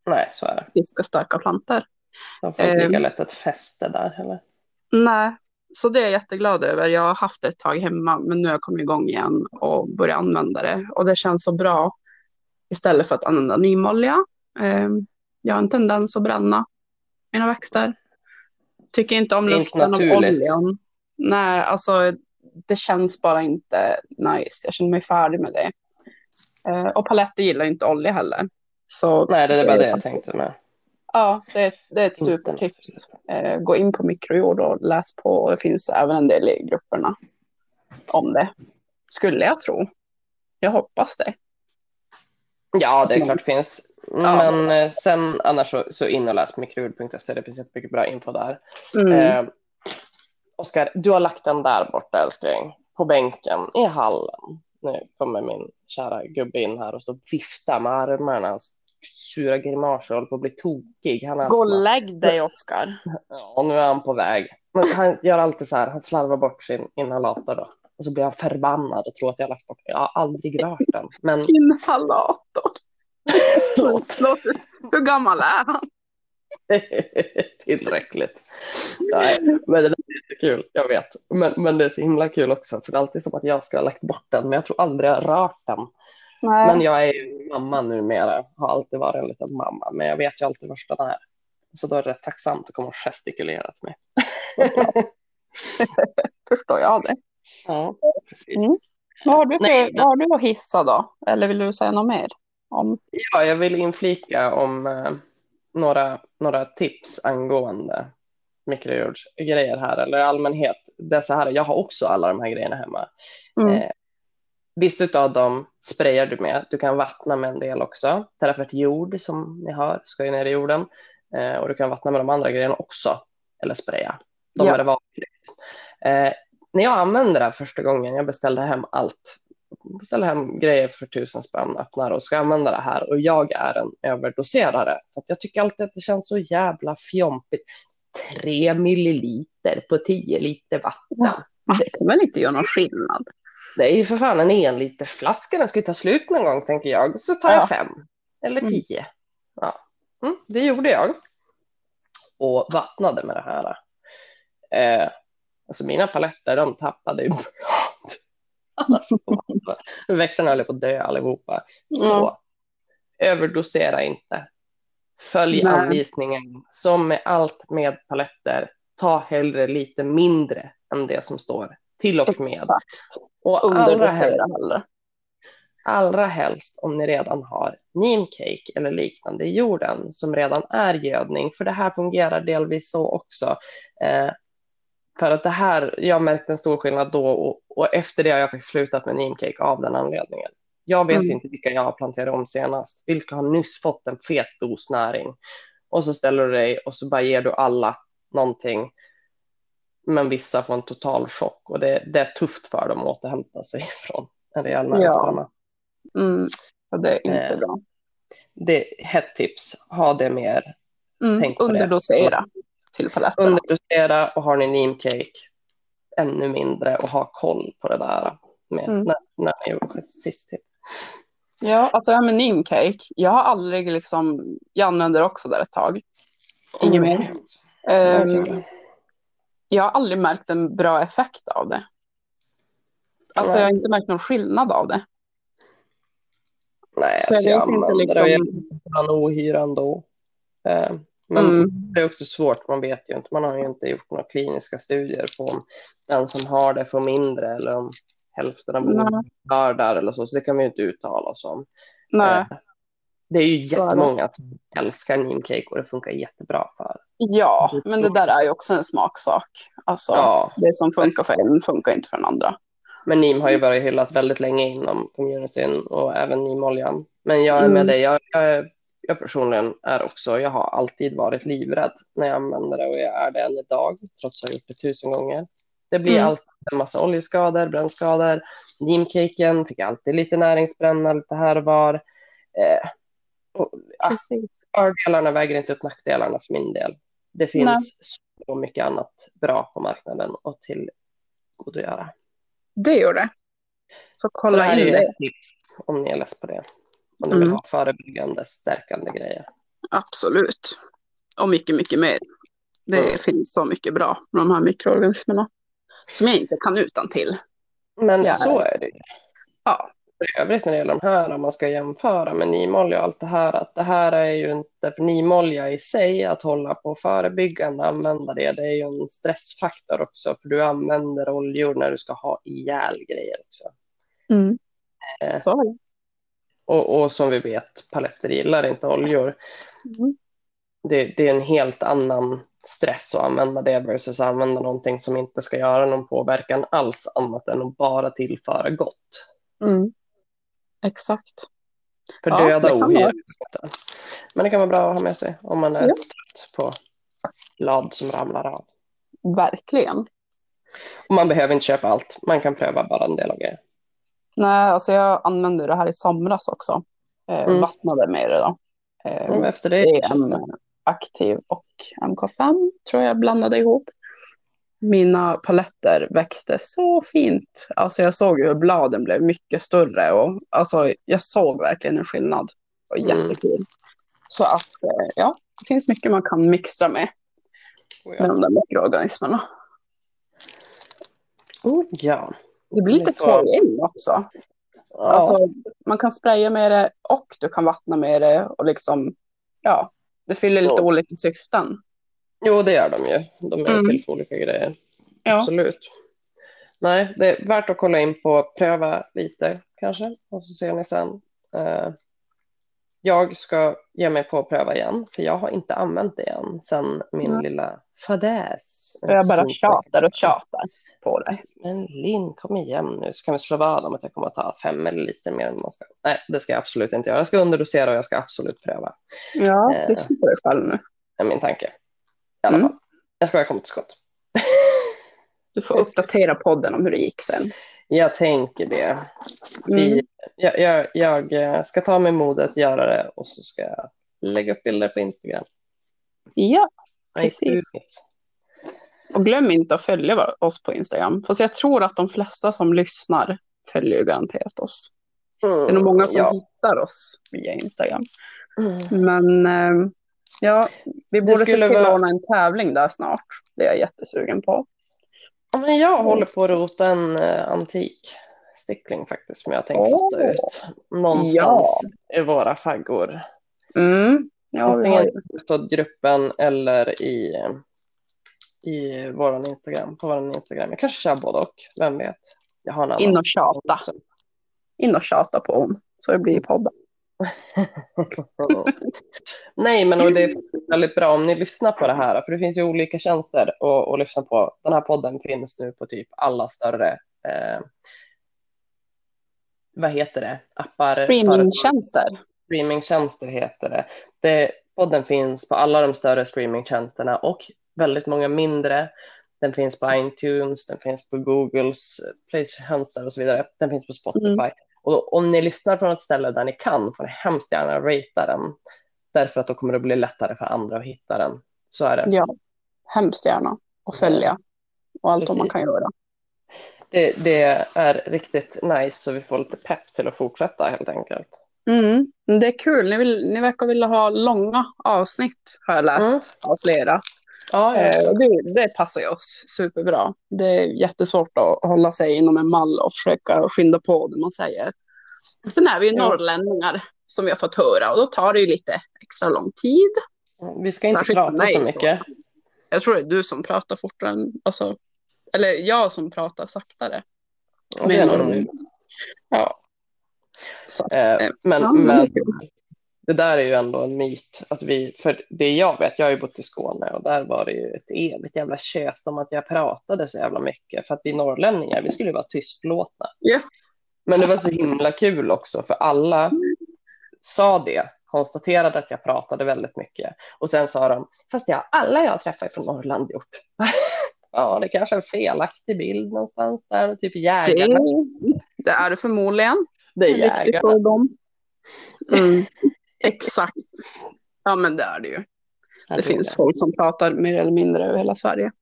Nej, så är det. Friska, starka plantor. De får inte lika lätt ett fäste där, eller? Nej, så det är jag jätteglad över. Jag har haft det ett tag hemma, men nu har jag kommit igång igen och börjat använda det. Och det känns så bra istället för att använda nymolja. Jag har en tendens att bränna mina växter. Tycker inte om lukten av oljan. Nej, alltså det känns bara inte nice. Jag känner mig färdig med det. Och paletter gillar inte olja heller. Så nej, det är bara det jag tänkte med. Ja, det är, det är ett supertips. Eh, gå in på Mikrojord och läs på. Det finns även en del i grupperna om det. Skulle jag tro. Jag hoppas det. Ja, det är klart det finns. Men ja. sen annars så, så in och läs på mikrojord punkt se. Det finns jättemycket bra info där. Mm. Eh, Oskar, du har lagt den där borta, älskling. På bänken i hallen. Nu kommer min kära gubbe in här och så viftar med armarna och sura grimaser och håller på att bli tokig. Han är gå och lägg dig, Oskar. Ja, nu är han på väg. Men han gör alltid så här, han slarvar bort sin inhalator då. Och så blir han förbannad och tror att jag har lagt bort. Jag har aldrig rört den. Men... Inhalator? Låt, låt. Hur gammal är han? Tillräckligt. Nej, men det är jättekul, jag vet. Men, men det är så himla kul också. För det är alltid som att jag ska ha lagt bort den. Men jag tror aldrig jag har rört den. Nej. Men jag är ju mamma numera. Har alltid varit en liten mamma. Men jag vet ju alltid första den här. Så då är det rätt tacksamt att komma och gestikulera till mig. Förstår jag det. Ja, precis. Mm. Vad har du för, Nej, vad har du att hissa då? Eller vill du säga något mer? Om... Ja, jag vill inflika om eh, några, några tips angående mikrojordsgrejer här. Eller allmänhet. Det är så här, jag har också alla de här grejerna hemma. Mm. Eh, Vissa utav dem sprayar du med. Du kan vattna med en del också. Terafert jord som ni hör ska ju ner i jorden. Eh, och du kan vattna med de andra grejerna också. Eller spraya. De ja. är det vanligt. Eh, när jag använde det här första gången. Jag beställde hem allt. Beställde hem grejer för tusen spänn. Öppnar och ska använda det här. Och jag är en överdoserare. Så att jag tycker alltid att det känns så jävla fjompigt. Tre milliliter på tio liter vatten. Det kommer inte göra någon skillnad. Det är ju för fan en en liter flaska. Den ska ju ta slut någon gång, tänker jag. Så tar ja. jag fem. Eller tio. Mm. Ja. Mm, det gjorde jag. Och vattnade med det här. Eh, alltså mina paletter, de tappade ju blod. Växterna höll på att dö allihopa. Så mm. överdosera inte. Följ Nej. anvisningen. Som med allt med paletter. Ta hellre lite mindre än det som står. Till och med. Exakt. Och allra helst, allra helst om ni redan har neemcake eller liknande i jorden som redan är gödning. För det här fungerar delvis så också. Eh, för att det här, jag märkte en stor skillnad då och, och efter det har jag faktiskt slutat med neemcake av den anledningen. Jag vet mm. inte vilka jag har planterat om senast. Vilka har nyss fått en fet dos näring. Och så ställer du dig och så bara ger du alla någonting. Men vissa får en total chock. Och det, det är tufft för dem att återhämta sig från en rejäl näringsbana. Ja. Mm. Ja, det är inte eh, bra. Det är ett tips. Ha det mer. Mm. Tänk på underdosera det. Till paletterna. Underdosera. Och har ni neemcake ännu mindre. Och ha koll på det där. Med mm. när, när ni gjorde det sist. Typ. Ja, alltså det här med neemcake. Jag har aldrig liksom... Jag använder också där ett tag. Ingen mm. mer. Um, okay. Jag har aldrig märkt en bra effekt av det. Alltså jag har inte märkt någon skillnad av det. Nej, så jag, jag använder liksom... det och jag ohyra ändå. Men mm. det är också svårt, man vet ju inte. Man har ju inte gjort några kliniska studier på om den som har det får mindre eller om hälften av bor där eller så. Så det kan man ju inte uttala oss om. Nej. Det är ju jättemånga som älskar neemcake och det funkar jättebra för. Ja, men det där är ju också en smaksak. Alltså, ja. det som funkar för en funkar inte för den andra. Men neem har ju varit hyllat väldigt länge inom communityn och även neemoljan. Men jag är med mm. dig. Jag, jag, jag personligen är också, jag har alltid varit livrädd när jag använder det och jag är det än idag. Trots att jag har gjort det tusen gånger. Det blir mm. alltid en massa oljeskador, brännskador. Gymcaken fick alltid lite näringsbränna, lite här och var. Eh, och, ah, fördelarna väger inte upp nackdelarna för min del. Det finns Nej. så mycket annat bra på marknaden och till god att göra. Det gör det. Så kolla så in det. Ett tips om ni är less på det. Om ni vill mm. ha förebyggande, stärkande grejer. Absolut. Och mycket, mycket mer. Det mm. finns så mycket bra med de här mikroorganismerna. Som jag inte kan utan till. Men ja. så är det ju. Ja. För övrigt när det gäller de här, om man ska jämföra med nimolja och allt det här, att det här är ju inte för nimolja i sig, att hålla på förebyggande, använda det, det är ju en stressfaktor också, för du använder oljor när du ska ha ihjäl grejer också. Mm. Eh, så. Och, och som vi vet, paletter gillar inte oljor. Mm. Det, det är en helt annan stress att använda det versus att använda någonting som inte ska göra någon påverkan alls annat än att bara tillföra gott. Mm. Exakt. För ja, döda odjur. Men det kan vara bra att ha med sig om man är ja. trött på ladd som ramlar av. Verkligen. Och man behöver inte köpa allt. Man kan pröva bara en del av grejer. Nej, alltså jag använde det här i somras också. Eh, mm. Vattnade med det då. Eh, mm, efter det är E M-aktiv och M K fem tror jag blandade ihop. Mina paletter växte så fint. Alltså jag såg hur bladen blev mycket större. Och, alltså jag såg verkligen en skillnad. Och jättekul. Mm. Så att ja, det finns mycket man kan mixtra med. Oh ja. Med de där mikroorganismerna. Oh ja. Det blir lite torr också. Ja. Alltså man kan spraya med det och du kan vattna med det. Och liksom, ja, det fyller lite oh. olika syften. Jo, det gör de ju. De är mm. till för olika grejer. Ja. Absolut. Nej, det är värt att kolla in på. Pröva lite kanske. Och så ser ni sen. Uh, jag ska ge mig på att pröva igen. För jag har inte använt det än. Sen min mm. lilla fadäs. Jag bara tjatar och tjatar på det. Men Linn, kom igen nu. Så kan vi slå vad om att jag kommer att ta fem eller lite mer än man ska. Nej, det ska jag absolut inte göra. Jag ska underdosera och jag ska absolut pröva. Ja, uh, lyssna på dig själv nu. Det är min tanke. I alla fall. Mm. Jag ska ha kommit till skott. Du får uppdatera podden om hur det gick sen. Jag tänker det. Vi, mm. jag, jag, jag ska ta mig modet att göra det och så ska jag lägga upp bilder på Instagram. Ja, precis. Och glöm inte att följa oss på Instagram. Fast jag tror att de flesta som lyssnar följer garanterat oss. Mm, det är nog många som ja. hittar oss via Instagram. Mm. Men... Eh, Ja, vi borde se till att ordna en tävling där snart. Det är jag jättesugen på. Men jag håller på att rota en antik stickling faktiskt som jag tänkt sätta oh. ut någonstans ja. i våra faggor. Mm. Ja, antingen i gruppen eller i, i vår Instagram. På vår Instagram. Jag kanske kör både och. Vem vet. Jag har en annan. In och tjata. In och tjata på hon. Så det blir i podden. Nej, men det är väldigt bra om ni lyssnar på det här, för det finns ju olika tjänster att, att lyssna på. Den här podden finns nu på typ alla större eh, vad heter det? Appar, streamingtjänster. Streamingtjänster heter det. det Podden finns på alla de större streamingtjänsterna och väldigt många mindre. Den finns på iTunes, den finns på Googles Play-tjänster och så vidare. Den finns på Spotify. Mm. Och då, om ni lyssnar på något ställe där ni kan, får ni hemskt gärna ratea den. Därför att då kommer det bli lättare för andra att hitta den. Så är det. Ja, hemskt gärna. Och följa. Och allt Precis. man kan göra. Det, det är riktigt nice. Så vi får lite pepp till att fortsätta helt enkelt. Mm, det är kul. Ni, vill, ni verkar vilja ha långa avsnitt, har jag läst. Mm. Av flera. Ja, ja. Eh, det, det passar ju oss superbra. Det är jättesvårt att hålla sig inom en mall och försöka skynda på det man säger. Sen är vi ju ja. norrlänningar som vi har fått höra, och då tar det ju lite extra lång tid. Vi ska inte Särskilt prata så mycket. Jag tror det är du som pratar fortare, alltså, eller jag som pratar saktare. Ja, det är norrlänning. Ja. Så, eh, men... Ja, men... men... Det där är ju ändå en myt. Att vi, för det jag vet, jag har ju bott i Skåne och där var det ju ett evigt jävla tjöt om att jag pratade så jävla mycket. För att vi norrlänningar, vi skulle ju vara tystlåtna. Yeah. Men det var så himla kul också, för alla sa det. Konstaterade att jag pratade väldigt mycket. Och sen sa de, fast jag, alla jag träffar från Norrland gjort. ja, det kanske är en felaktig bild någonstans där. Typ jägarna. Det, det är det förmodligen. Det är jägarna. Dem. Mm, exakt. Ja, men det är det ju. Det finns folk som pratar mer eller mindre över hela Sverige.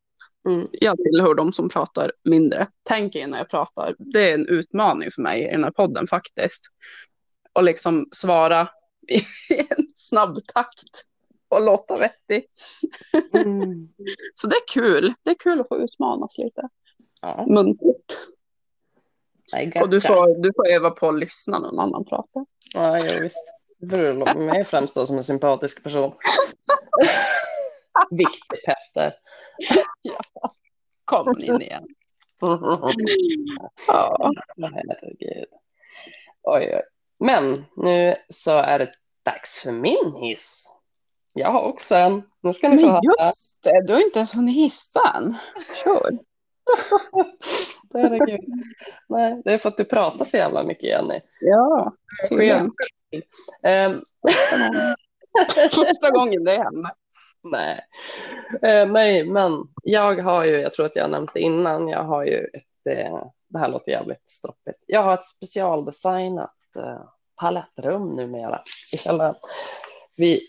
Mm. Jag tillhör dem som pratar mindre. Tänk er när jag pratar. Det är en utmaning för mig i den här podden faktiskt. Och liksom svara i en snabb takt. Och låta vettig. Mm. Så det är kul. Det är kul att få utmanas lite. Ja. Muntligt. Och du får, du får öva på att lyssna när någon annan pratar. Ja, jag visst. Det beror på mig främst då som en sympatisk person. Viktigt, Petter. Ja. Kom in igen. Ja, herregud. Oj, oj. Men nu så är det dags för min hiss. Jag har också en. Nu ska ni få höra. Men just det, du har inte ens hunnit hissa än. Kör. Herregud. Nej, det är för att du pratar så jävla mycket, Jenny. Ja, skön. Um. Första gången det hände. Nej. Uh, nej, men jag har ju, jag tror att jag nämnde innan, jag har ju ett, eh, det här låter jävligt stroppigt. Jag har ett specialdesignat eh, palettrum numera i källaren. Vi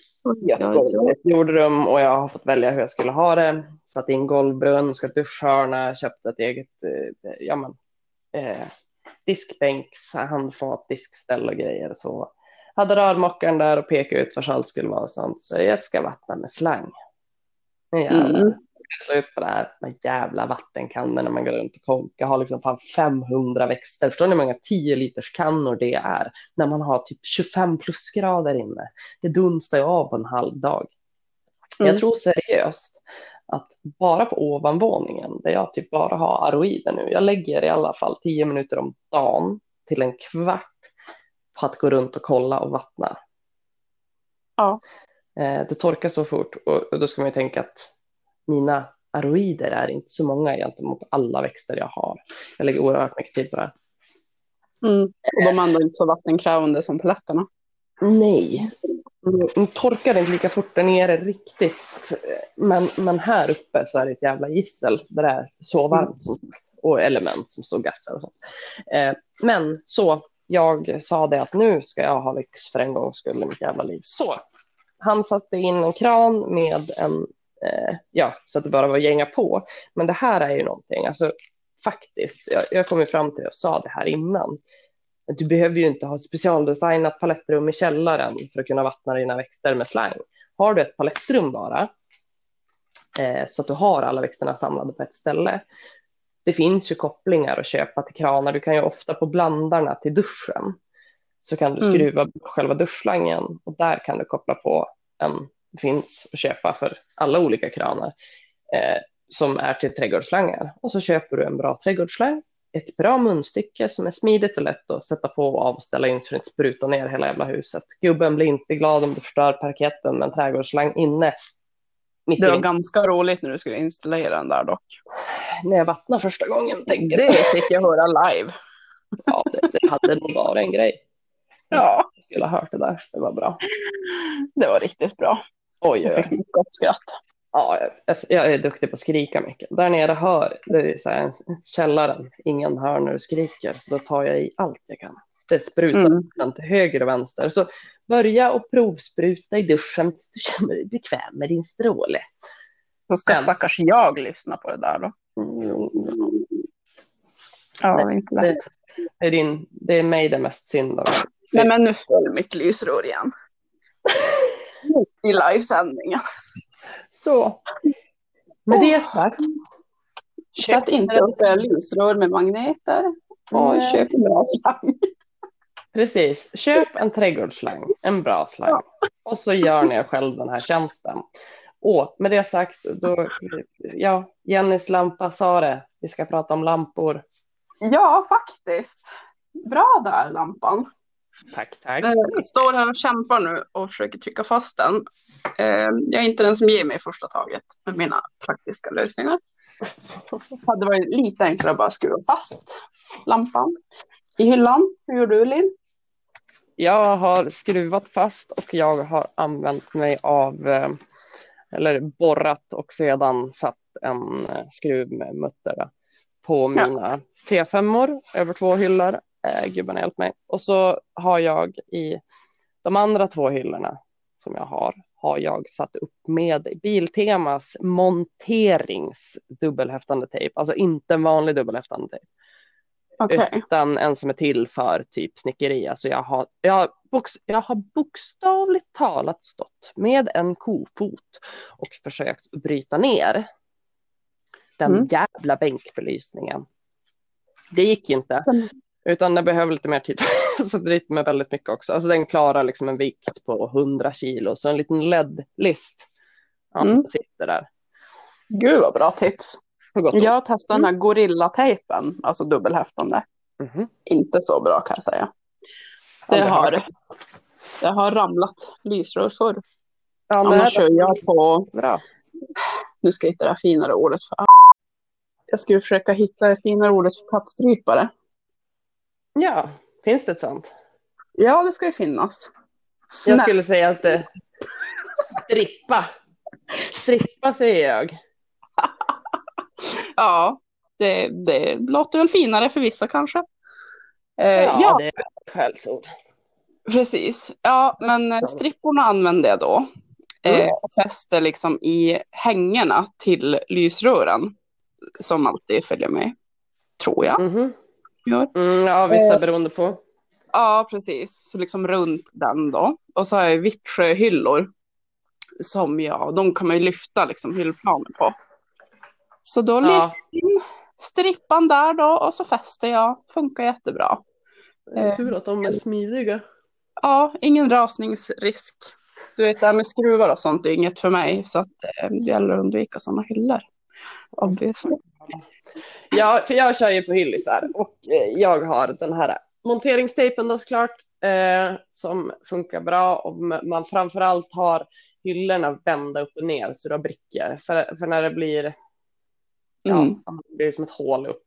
har ett jordrum och jag har fått välja hur jag skulle ha det. Satt in golvbrunn, ska duschhörna, köpte ett eget eh, ja, men, eh, diskbänks, handfat, diskställ och grejer så. Hade rörmockaren där och pekade ut var salt skulle vara och sånt. Så jag ska vattna med slang. Mm. Jag slår ut på det här med jävla vattenkannor när man går runt och konkar. Jag har liksom fan femhundra växter. Förstår ni hur många tio liters kannor det är? När man har typ tjugofem plusgrader inne. Det dunstar ju av på en halv dag. Mm. Jag tror seriöst att bara på ovanvåningen, där jag typ bara har aroider nu. Jag lägger i alla fall tio minuter om dagen till en kvart på att gå runt och kolla och vattna. Ja. Eh, det torkar så fort. Och, och då ska man ju tänka att mina aroider är inte så många egentligen mot alla växter jag har. Jag lägger oerhört mycket tid på det. Mm. Och de andra är inte så vattenkrävande som paletterna. Nej. De torkar inte lika fort där nere riktigt. Men, men här uppe så är det ett jävla gissel. Det är så varmt som, och element som står gassar och sånt. Eh, men så jag sa det att nu ska jag ha lyx för en gång skulle mitt jävla liv. Så han satte in en kran med en, eh, ja, så att det bara var att gänga på. Men det här är ju någonting, alltså faktiskt, jag, jag kom ju fram till och sa det här innan. Du behöver ju inte ha ett specialdesignat palettrum i källaren för att kunna vattna dina växter med slang. Har du ett palettrum bara, eh, så att du har alla växterna samlade på ett ställe. Det finns ju kopplingar att köpa till kranar. Du kan ju ofta på blandarna till duschen. Så kan du skruva mm. själva duschslangen. Och där kan du koppla på en. Det finns att köpa för alla olika kranar. Eh, som är till trädgårdsslangar. Och så köper du en bra trädgårdsslang. Ett bra munstycke som är smidigt och lätt att sätta på och avställa in. Så det inte sprutar ner hela jävla huset. Gubben blir inte glad om du förstör parketten med en trädgårdsslang inne. Det var in. Ganska roligt när du skulle installera den där dock. När jag vattnade första gången tänkte jag. Det fick jag höra live. Ja, det, det hade nog varit en grej. Ja. Jag skulle ha hört det där. Det var bra. Det var riktigt bra. Oj, jag fick mycket gott skratt. Ja, jag, jag är duktig på att skrika mycket. Där nere hör, det är så här, källaren. Ingen hör när du skriker. Så då tar jag i allt jag kan. Det sprutar mm. till höger och vänster. Så börja och provspruta i duschen tills du känner dig bekväm med din stråle. Då ska stackars jag lyssna på det där då. Mm. Ja, det, inte lätt. Det, det, är din, det är mig det mest synd av. Nej, men nu föll mitt lysrör igen. I livesändningen. Så. Med det sagt. Sätt inte upp lysrör med magneter. Och mm. köp en bra slang. Precis, köp en trädgårdsslang. En bra slang. Ja. Och så gör ni själv den här tjänsten. Och med det sagt då, ja, Jennys lampa sa det. Vi ska prata om lampor. Ja, faktiskt. Bra där, lampan. Tack, tack. Jag står här och kämpar nu och försöker trycka fast den. Jag är inte den som ger mig första taget med mina praktiska lösningar. Det hade varit lite enklare att bara skruva fast lampan i hyllan. Hur gör du, Linn? Jag har skruvat fast och jag har använt mig av eller borrat och sedan satt en skruvmutter på mina ja. T fem-or över två hyllor. Eh, gubben hjälpt mig. Och så har jag i de andra två hyllorna som jag har, har jag satt upp med Biltemas monteringsdubbelhäftande tejp. Alltså inte en vanlig dubbelhäftande tejp. Okay. Utan en som är till för typ snickeri. Alltså jag har, jag, har box, jag har bokstavligt talat stått med en kofot och försökt bryta ner den mm. jävla bänkbelysningen. Det gick inte. Mm. Utan det behöver lite mer tid. Så det dritt med väldigt mycket också. Alltså den klarar liksom en vikt på hundra kilo. Så en liten L E D-list ja, mm. sitter där. Gud vad bra tips. Jag testade mm. den här gorillatejpen. Alltså dubbelhäftande. Mm. Inte så bra kan jag säga. Det har, det har ramlat lysrör förr. Ja, men annars kör jag på... Bra. Nu ska jag hitta det här finare ordet för... Jag skulle försöka hitta det finare ordet för kattstrypare. Ja, finns det ett sånt? Ja, det ska ju finnas. Snä- jag skulle säga att eh, strippa. Strippa säger jag. Ja, det, det låter väl finare för vissa kanske. Eh, ja, ja, det är ett skällsord. Precis. Ja, men stripporna använder jag då. Eh, fäster liksom i hängerna till lysrören. Som alltid följer med, tror jag. Mm-hmm. Mm, ja, vissa beroende på. Ja, precis. Så liksom runt den då. Och så har jag Vittsjö-hyllor som jag, de kan man ju lyfta liksom hyllplanen på. Så då ja. Lyfter strippan där då och så fäster jag. Funkar jättebra. Jag tror att de är smidiga. Ja, ingen rasningsrisk. Du vet, det här med skruvar och sånt är inget för mig. Så att det gäller att undvika sådana hyllor. Obviously. Ja, för jag kör ju på hyllisar och jag har den här monteringstejpen då såklart eh, som funkar bra om man framförallt har hyllorna vända upp och ner så du har brickor för, för när det blir ja, mm. det blir som ett hål upp.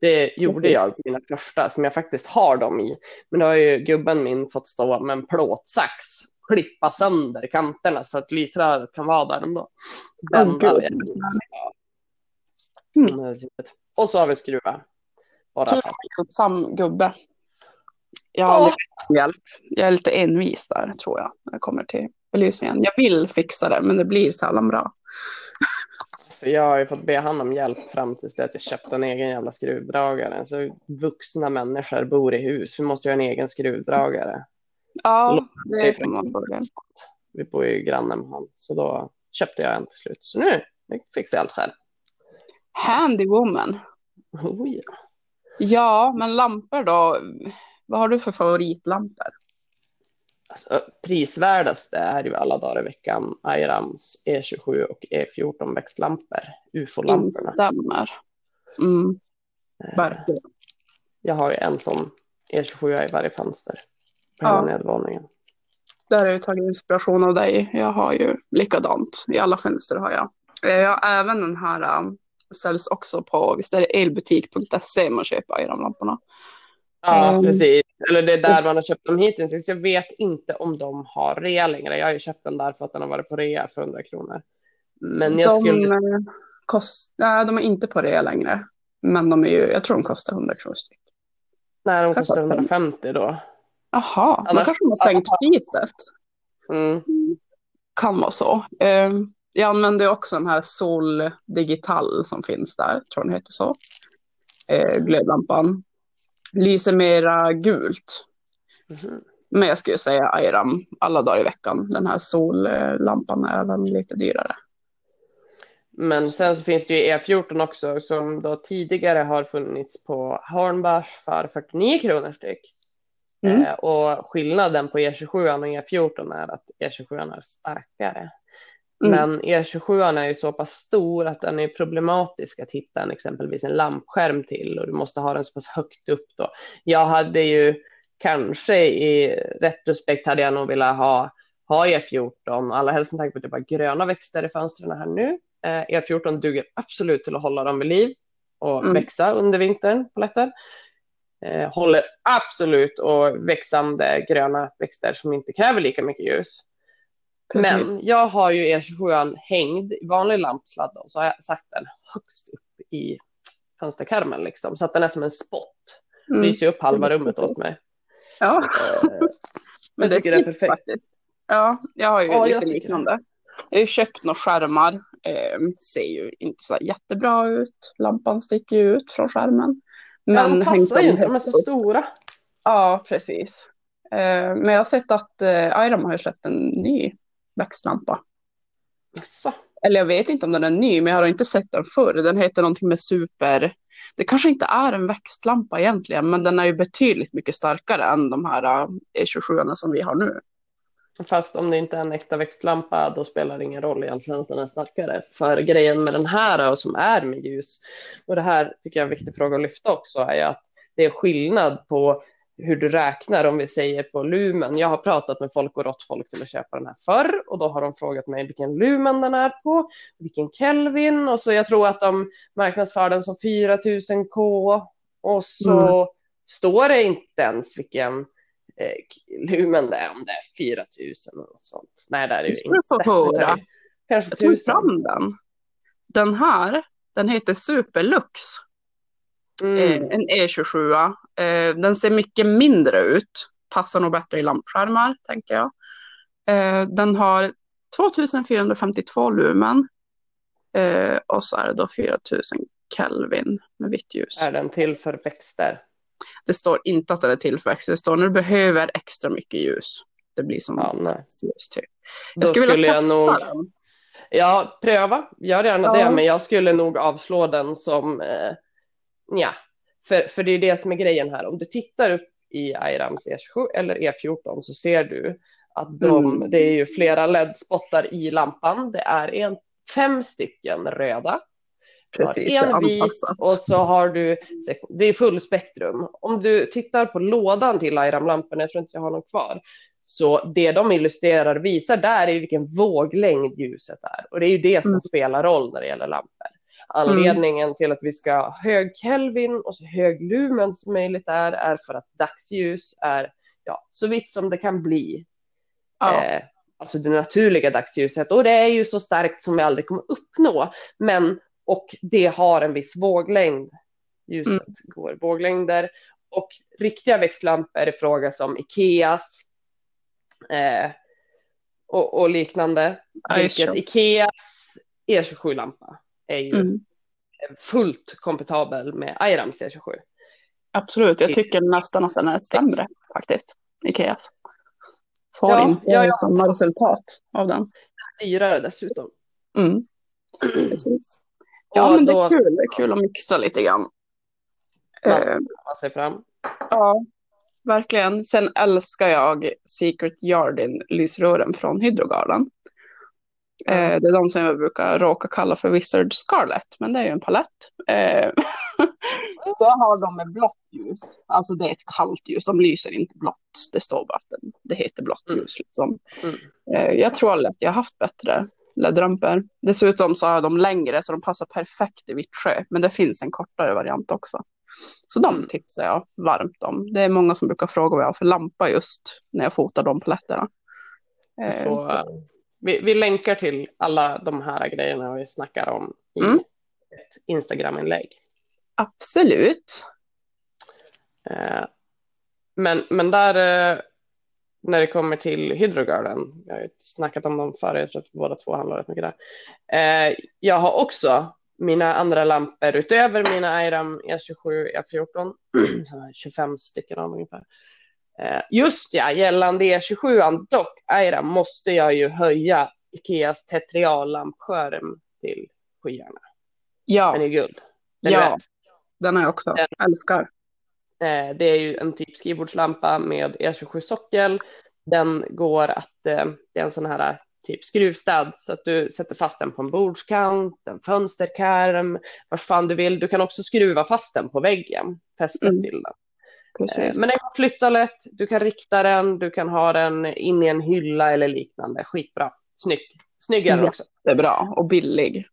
Det gjorde jag på mina första som jag faktiskt har dem i, men då har ju gubben min fått stå med en plåtsax klippa sönder kanterna så att lysröret kan vara där ändå. Vända oh, Mm. Och så har vi skruvar. Bara sam gubbe. Jag har oh. lite hjälp. Jag är lite envis där tror jag när jag kommer till belysningen. Jag vill fixa det men det blir sällan bra. Så jag har ju fått be han om hjälp fram tills det att jag köpte en egen jävla skruvdragare. Så vuxna människor bor i hus. Vi måste ju ha en egen skruvdragare. Ja, det är från vi bor ju grannen med han. Så då köpte jag en till slut. Så nu fixar jag allt själv. Handywoman. Oh, yeah. Ja, men lampor då? Vad har du för favoritlampor? Alltså, prisvärdaste är ju alla dagar i veckan Airams E tjugosju och E fjorton växtlampor. U F O-lamporna. Instämmer. Mm. Verkligen. Jag har ju en sån E tjugosju i varje fönster. På hela ja. Nedvåningen. Där har jag tagit inspiration av dig. Jag har ju likadant. I alla fönster har jag. Jag har även den här... säljs också på, visst är det elbutik punkt se man köper Airam-lamporna. Ja, um, precis. Eller det är där man har köpt dem hittills. Jag vet inte om de har rea längre. Jag har ju köpt den där för att den har varit på rea för hundra kronor. Men jag de, skulle... Kost... Nej, de är inte på rea längre. Men de är ju, jag tror de kostar hundra kronor styck. Nej, de kostar hundrafemtio då. Jaha, då kanske de har sänkt priset. Mm. Kan vara så. Um, Jag använder också den här Sol Digital som finns där. Tror den heter så. Eh, glödlampan. Lyser mera gult. Mm-hmm. Men jag skulle säga Airam alla dagar i veckan. Den här sollampan är även lite dyrare. Men sen så finns det ju E fjorton också. Som då tidigare har funnits på Hornbach för fyrtionio kronor styck. Mm. Eh, och skillnaden på E tjugosju och E fjorton är att E tjugosju är starkare. Mm. Men E tjugosju är ju så pass stor att den är problematisk att hitta en, exempelvis en lampskärm till och du måste ha den så pass högt upp då. Jag hade ju kanske i retrospekt hade jag nog velat ha, ha E fjorton, alla helst med tanke på att det var gröna växter i fönstren här nu. Eh, E fjorton duger absolut till att hålla dem vid liv och mm. växa under vintern på lätten. Eh, håller absolut och växande gröna växter som inte kräver lika mycket ljus. Precis. Men jag har ju E tjugosju hängd i vanlig lampsladd och så har jag satt den högst upp i fönsterkarmen liksom. Så att den är som en spot. Mm. Lyser upp halva rummet åt mig. Ja. Men det är perfekt faktiskt. Ja, jag har ju ja, lite liknande. Jag har ju köpt några skärmar. Eh, ser ju inte så jättebra ut. Lampan sticker ju ut från skärmen. Men ja, de passar ju inte. De är så stora. Ja, precis. Eh, men jag har sett att eh, Airam har ju släppt en ny växtlampa. Så. Eller jag vet inte om den är ny, men jag har inte sett den förr. Den heter någonting med super... Det kanske inte är en växtlampa egentligen, men den är ju betydligt mycket starkare än de här E tjugosju som vi har nu. Fast om det inte är en äkta växtlampa, då spelar det ingen roll egentligen att den är starkare. För grejen med den här och som är med ljus, och det här tycker jag är en viktig fråga att lyfta också, är att det är skillnad på hur du räknar, om vi säger på lumen. Jag har pratat med folk och rått folk till att köpa den här förr, och då har de frågat mig vilken lumen den är på, vilken Kelvin, och så jag tror att de marknadsför den som fyra tusen K, och så mm. står det inte ens vilken eh, lumen det är, om det är fyra tusen och sånt. Nej, det är ju inte. Kanske jag tusen. Fram den. Den här, den heter Superlux. Mm. En E tjugosju. Den ser mycket mindre ut. Passar nog bättre i lampskärmar, tänker jag. Den har två tusen fyrahundrafemtiotvå lumen. Och så är det då fyra tusen Kelvin med vitt ljus. Är den till för växter? Det står inte att den är till för växter. Det står när du behöver extra mycket ljus. Det blir som ja, växtljus typ. Jag då skulle, skulle vilja testa jag nog... den. Ja, pröva. Gör gärna ja. det. Men jag skulle nog avslå den som... Eh... Ja, för, för det är det som är grejen här. Om du tittar upp i Airams E tjugosju eller E fjorton så ser du att de, mm. det är ju flera L E D-spottar i lampan. Det är en, fem stycken röda. Precis, en vit och så har du sex, det är full spektrum. Om du tittar på lådan till Airam-lampan, jag tror inte jag har någon kvar, så det de illustrerar visar där är vilken våglängd ljuset är. Och det är ju det som mm. spelar roll när det gäller lampor. Anledningen mm. till att vi ska ha hög Kelvin och så hög lumen som möjligt är, är för att dagsljus är ja, så vitt som det kan bli. Ja. Eh, alltså det naturliga dagsljuset. Och det är ju så starkt som vi aldrig kommer uppnå. Men, och det har en viss våglängd. Ljuset mm. går våglängder. Och riktiga växtlampor är fråga som Ikeas eh, och, och liknande. Vilket Ikeas E tjugosju-lampa är ju mm. fullt kompatibel med Airams E tjugosju. Absolut, jag tycker nästan att den är sämre faktiskt, Ikeas. Får ja, inte ja, ja. samma resultat av den. Dyrare dessutom. Mm. Precis. Ja, ja, men då... det är kul, det är kul att mixa lite grann. Man ser fram. Ja, verkligen. Sen älskar jag Secret Garden lysrören från Hydrogarden. Mm. Det är de som jag brukar råka kalla för Wizard Scarlet, men det är ju en palett. Så har de med blått ljus. Alltså det är ett kallt ljus, de lyser inte blått. Det står bara att det heter blått ljus. Liksom. Mm. Jag tror att jag har haft bättre L E D-ramper. Dessutom så har de längre så de passar perfekt i Vittsjö. Men det finns en kortare variant också. Så de tipsar jag varmt om. Det är många som brukar fråga vad jag har för lampa just när jag fotar de paletterna. Så... Vi, vi länkar till alla de här grejerna vi snackar om i mm. ett Instagram-inlägg. Absolut. Eh, men, men där, eh, när det kommer till Hydrogarden, jag har ju snackat om dem förr, jag tror att båda två handlar rätt mycket där. Eh, jag har också mina andra lampor utöver mina Airam E tjugosju, E fjorton, tjugofem stycken av ungefär. Just ja, gällande E tjugosju dock, Aira, måste jag ju höja Ikeas tetriallampskärm till skyarna. Ja. Den är guld. Den ja, är den har jag också. Den, älskar. Det är ju en typ skrivbordslampa med E tjugosju-sockel. Den går att, det är en sån här typ skruvstad så att du sätter fast den på en bordskant, en fönsterkarm, vad fan du vill. Du kan också skruva fast den på väggen, fästa mm. till den. Precis. Men den kan flytta lätt, du kan rikta den, du kan ha den in i en hylla eller liknande. Skitbra, snygg, snyggare också. Det är bra och billig.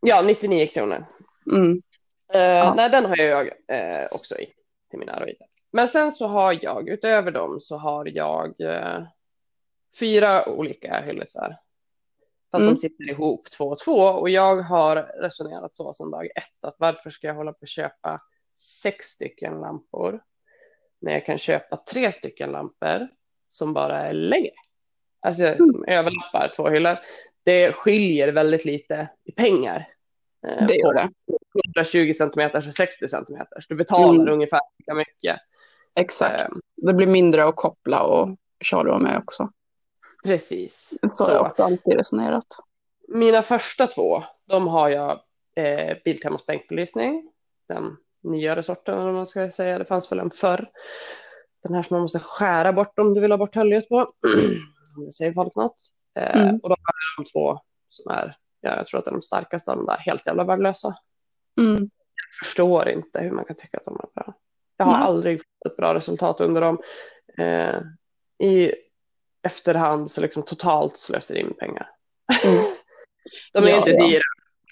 Ja, nittionio kronor. Mm. Uh, ja. Nej, den har jag uh, också i till mina arvoder. Men sen så har jag, utöver dem så har jag uh, fyra olika hyllesar. Fast mm. de sitter ihop två och två. Och jag har resonerat så sedan dag ett. Att varför ska jag hålla på att köpa sex stycken lampor. När jag kan köpa tre stycken lampor. Som bara är längre. Alltså mm. överlappar två hyllor. Det skiljer väldigt lite i pengar. Eh, det gör det. hundratjugo centimeter och sextio centimeter. Du betalar mm. ungefär lika mycket. Exakt. Eh, det blir mindre att koppla och köra med också. Precis. Så, så. Jag har alltid resonerat. Mina första två, de har jag eh, Biltemas bänkbelysning. Den nyare sorten om man ska säga. Det fanns väl en förr. Den här som man måste skära bort om du vill ha bort höljet på. Om det säger folk något. Eh, mm. Och då är de två som är, ja, jag tror att de är de starkaste av de där helt jävla värdelösa. Mm. Jag förstår inte hur man kan tycka att de är bra. Jag har mm. aldrig fått ett bra resultat under dem. Eh, I efterhand så liksom totalt slösar in pengar. Mm. De är ja, inte ja. dyra.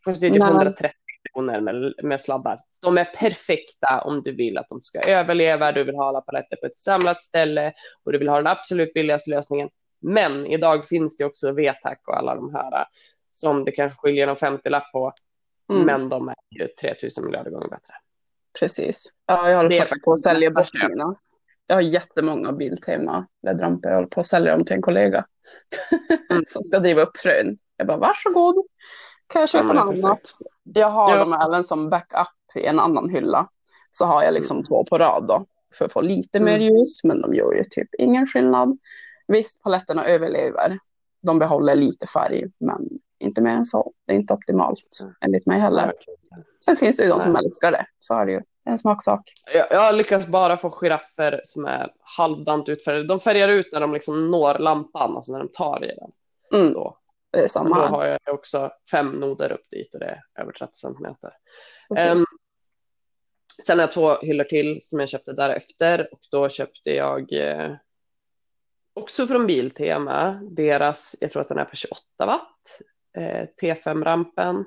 De kostar ju hundratrettio kronor med, med sladdar. De är perfekta om du vill att de ska överleva. Du vill ha alla paletter på ett samlat ställe. Och du vill ha den absolut billigaste lösningen. Men idag finns det också V-tack och alla de här som det kanske skiljer en femtiolapp på. Mm. Men de är ju tretusen miljarder gånger bättre. Precis. Ja, jag håller det faktiskt på att sälja bort mina. Jag har jättemånga Biltema ledramper. Jag håller på att sälja dem till en kollega mm. som ska driva upp frön. Jag bara, varsågod. Kan jag köpa ja, en annan? Jag har ja. dem även som backup i en annan hylla. Så har jag liksom mm. två på rad då. För att få lite mm. mer ljus. Men de gör ju typ ingen skillnad. Visst, paletterna överlever. De behåller lite färg, men inte mer än så. Det är inte optimalt, enligt mig heller. Sen finns det ju de som älskar det. Så är det ju en smaksak. Jag, jag lyckas bara få giraffer som är halvdant utfärgade. De färgar ut när de liksom når lampan, alltså när de tar i den. Mm. Då. Det är samma. Då har jag också fem noder upp dit och det är över trettio centimeter. Okay. Um, sen har jag två hyllor till som jag köpte därefter. Och då köpte jag... Eh, Också från Biltema, deras, jag tror att den är på tjugoåtta watt, eh, T fem rampen,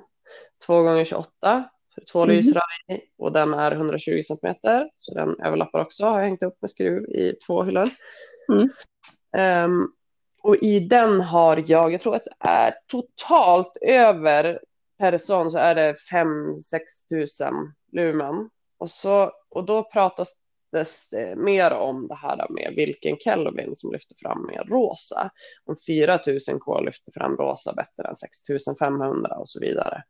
två gånger tjugoåtta, två mm. lysrör i, och den är hundratjugo centimeter, så den överlappar också, har jag hängt upp med skruv i två hyllor. Mm. Um, och i den har jag, jag tror att det är totalt över person så är det fem till sex tusen lumen. Och, så, och då pratas mer om det här med vilken Kelvin som lyfter fram mer rosa. Om fyra tusen K lyfter fram rosa bättre än sex tusen fem hundra och så vidare.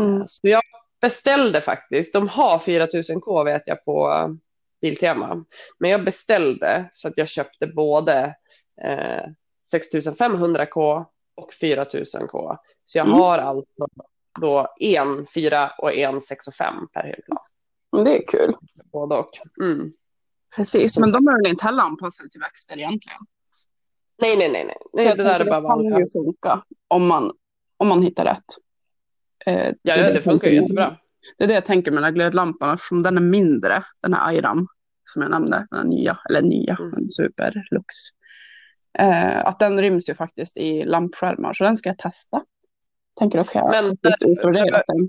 Mm. Så jag beställde faktiskt, de har fyra tusen K vet jag på Biltema. Men jag beställde så att jag köpte både eh, sex tusen fem hundra K och fyra tusen K. Så jag mm. har alltså då en fyra och en sex och fem per hylla. Det är kul. Både och. Mm. Precis, men de behöver inte heller anpassa till växter egentligen. Nej, nej, nej. nej. Så det, det där är bara vanligt. Det kan ju funka om man, om man hittar rätt. Eh, ja, det, det funkar ju jättebra. Det är det jag tänker med den här glödlampan, eftersom den är mindre, den här Airam, som jag nämnde, den nya, eller nya, mm. en Superlux. Eh, att den ryms ju faktiskt i lampskärmar, så den ska jag testa. Tänker dock jag men, faktiskt utvärdera den.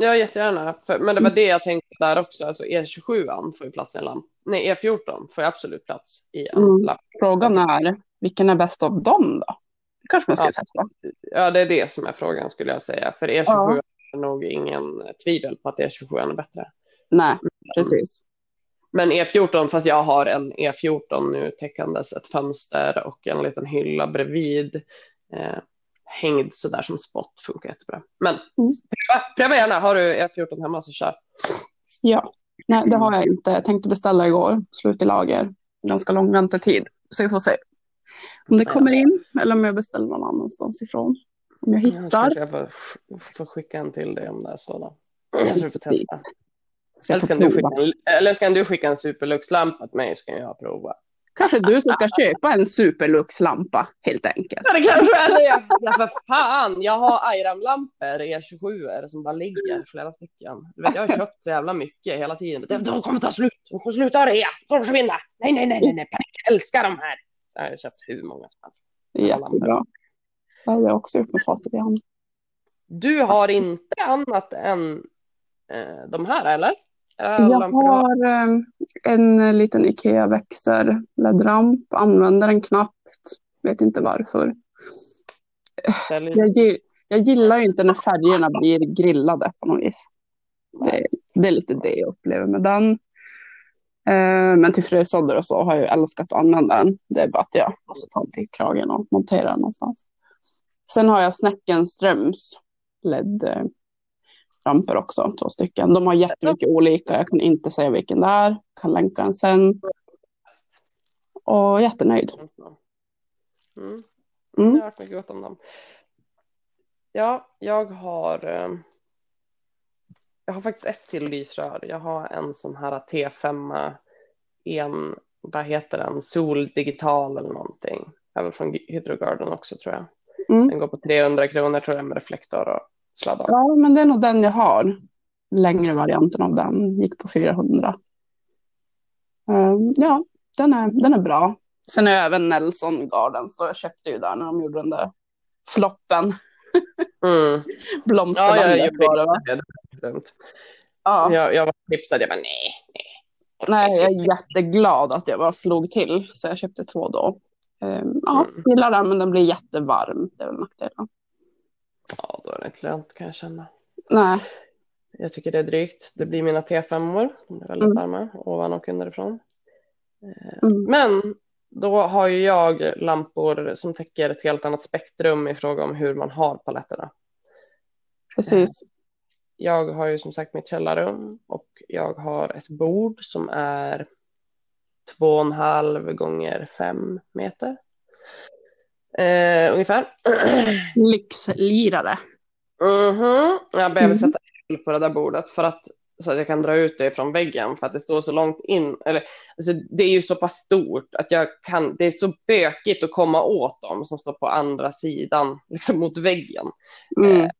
Ja, jättegärna. För, men det var det jag tänkte där också. Alltså E tjugosju får ju plats i en lamp. Nej, E fjorton får ju absolut plats i en mm. lamp. Frågan är, vilken är bäst av dem då? Det kanske man ska ja. testa. Ja, det är det som är frågan skulle jag säga. För E tjugosju ja. är nog ingen tvivel på att E tjugosju är bättre. Nej, precis. Men E fjorton, fast jag har en E fjorton nu täckandes ett fönster och en liten hylla bredvid. Eh, hängd så där som spot funkar jättebra. Men mm. pröva, pröva gärna. Har du E fjorton hemma så kör. Ja, nej det har jag inte. Jag tänkte beställa igår. Slut i lager. Ganska lång väntetid. Så vi får se om det kommer in eller om jag beställer någon annanstans ifrån. Om jag hittar. Jag får, får skicka en till dig om det är så. Jag får testa. Ska jag eller, ska du skicka en, eller ska du skicka en Superlux-lampa åt mig så kan jag prova. Kanske du som ska köpa en Superlux-lampa, helt enkelt. Ja, det kanske är det. Ja, för fan, jag har Airam-lampor, E tjugosju som bara ligger flera stycken. Du vet, jag har köpt så jävla mycket hela tiden. De kommer ta slut, de får sluta ha det. De kommer försvinna. Nej, nej, nej, nej, nej. Jag älskar de här. Så jag har köpt hur många som helst. Jättebra. Det har jag också gjort med fastighet i hand. Du har inte annat än eh, de här, eller? Jag har en liten Ikea växer ledramp, använder den knappt. Vet inte varför. Jag, jag gillar ju inte när färgerna blir grillade på något vis. Det, det är lite det jag upplever med den. Men till frösålder och så har jag älskat att använda den. Det är bara att jag alltså, tar mig i kragen och monterar den någonstans. Sen har jag Snäckenströms L E D-ramper också, två stycken. De har jättemycket olika. Jag kan inte säga vilken det är. Kan länka den sen. Och jättenöjd. Mm. Mm. Jag har hört mycket gott om dem. Ja, jag har... Jag har faktiskt ett till lysrör. Jag har en sån här T fem, en, vad heter den? Sol Digital eller någonting. Även från Hydrogarden också tror jag. Mm. Den går på trehundra kronor tror jag med reflektor och sladdar. Ja, men det är nog den jag har. Längre varianten av den gick på fyrahundra. Um, ja, den är, den är bra. Sen är jag även Nelson Garden, så jag köpte ju där när de gjorde den där floppen. Mm. Blomsterna. Ja, jag, jag, jag, jag, ja. jag, jag var tipsad, jag bara nej, nej. Nej, jag är jätteglad att jag bara slog till, så jag köpte två då. Um, ja, mm. Gillar den, men den blir jättevarm. Det är väl nackdelen. Ja, då är det inte lönt kan jag känna. Nej. Jag tycker det är drygt. Det blir mina T fem-or. De är väldigt mm. varma, ovan och underifrån. Mm. Men då har ju jag lampor som täcker ett helt annat spektrum i fråga om hur man har paletterna. Precis. Jag har ju som sagt mitt källarrum och jag har ett bord som är två och en halv gånger fem meter. Eh, ungefär. Lyxlirare. Mm-hmm. Jag behöver mm-hmm. sätta el på det där bordet för att så att jag kan dra ut det från väggen för att det står så långt in. Eller, alltså, det är ju så pass stort att jag kan, det är så bökigt att komma åt dem som står på andra sidan liksom mot väggen. Mm, eh,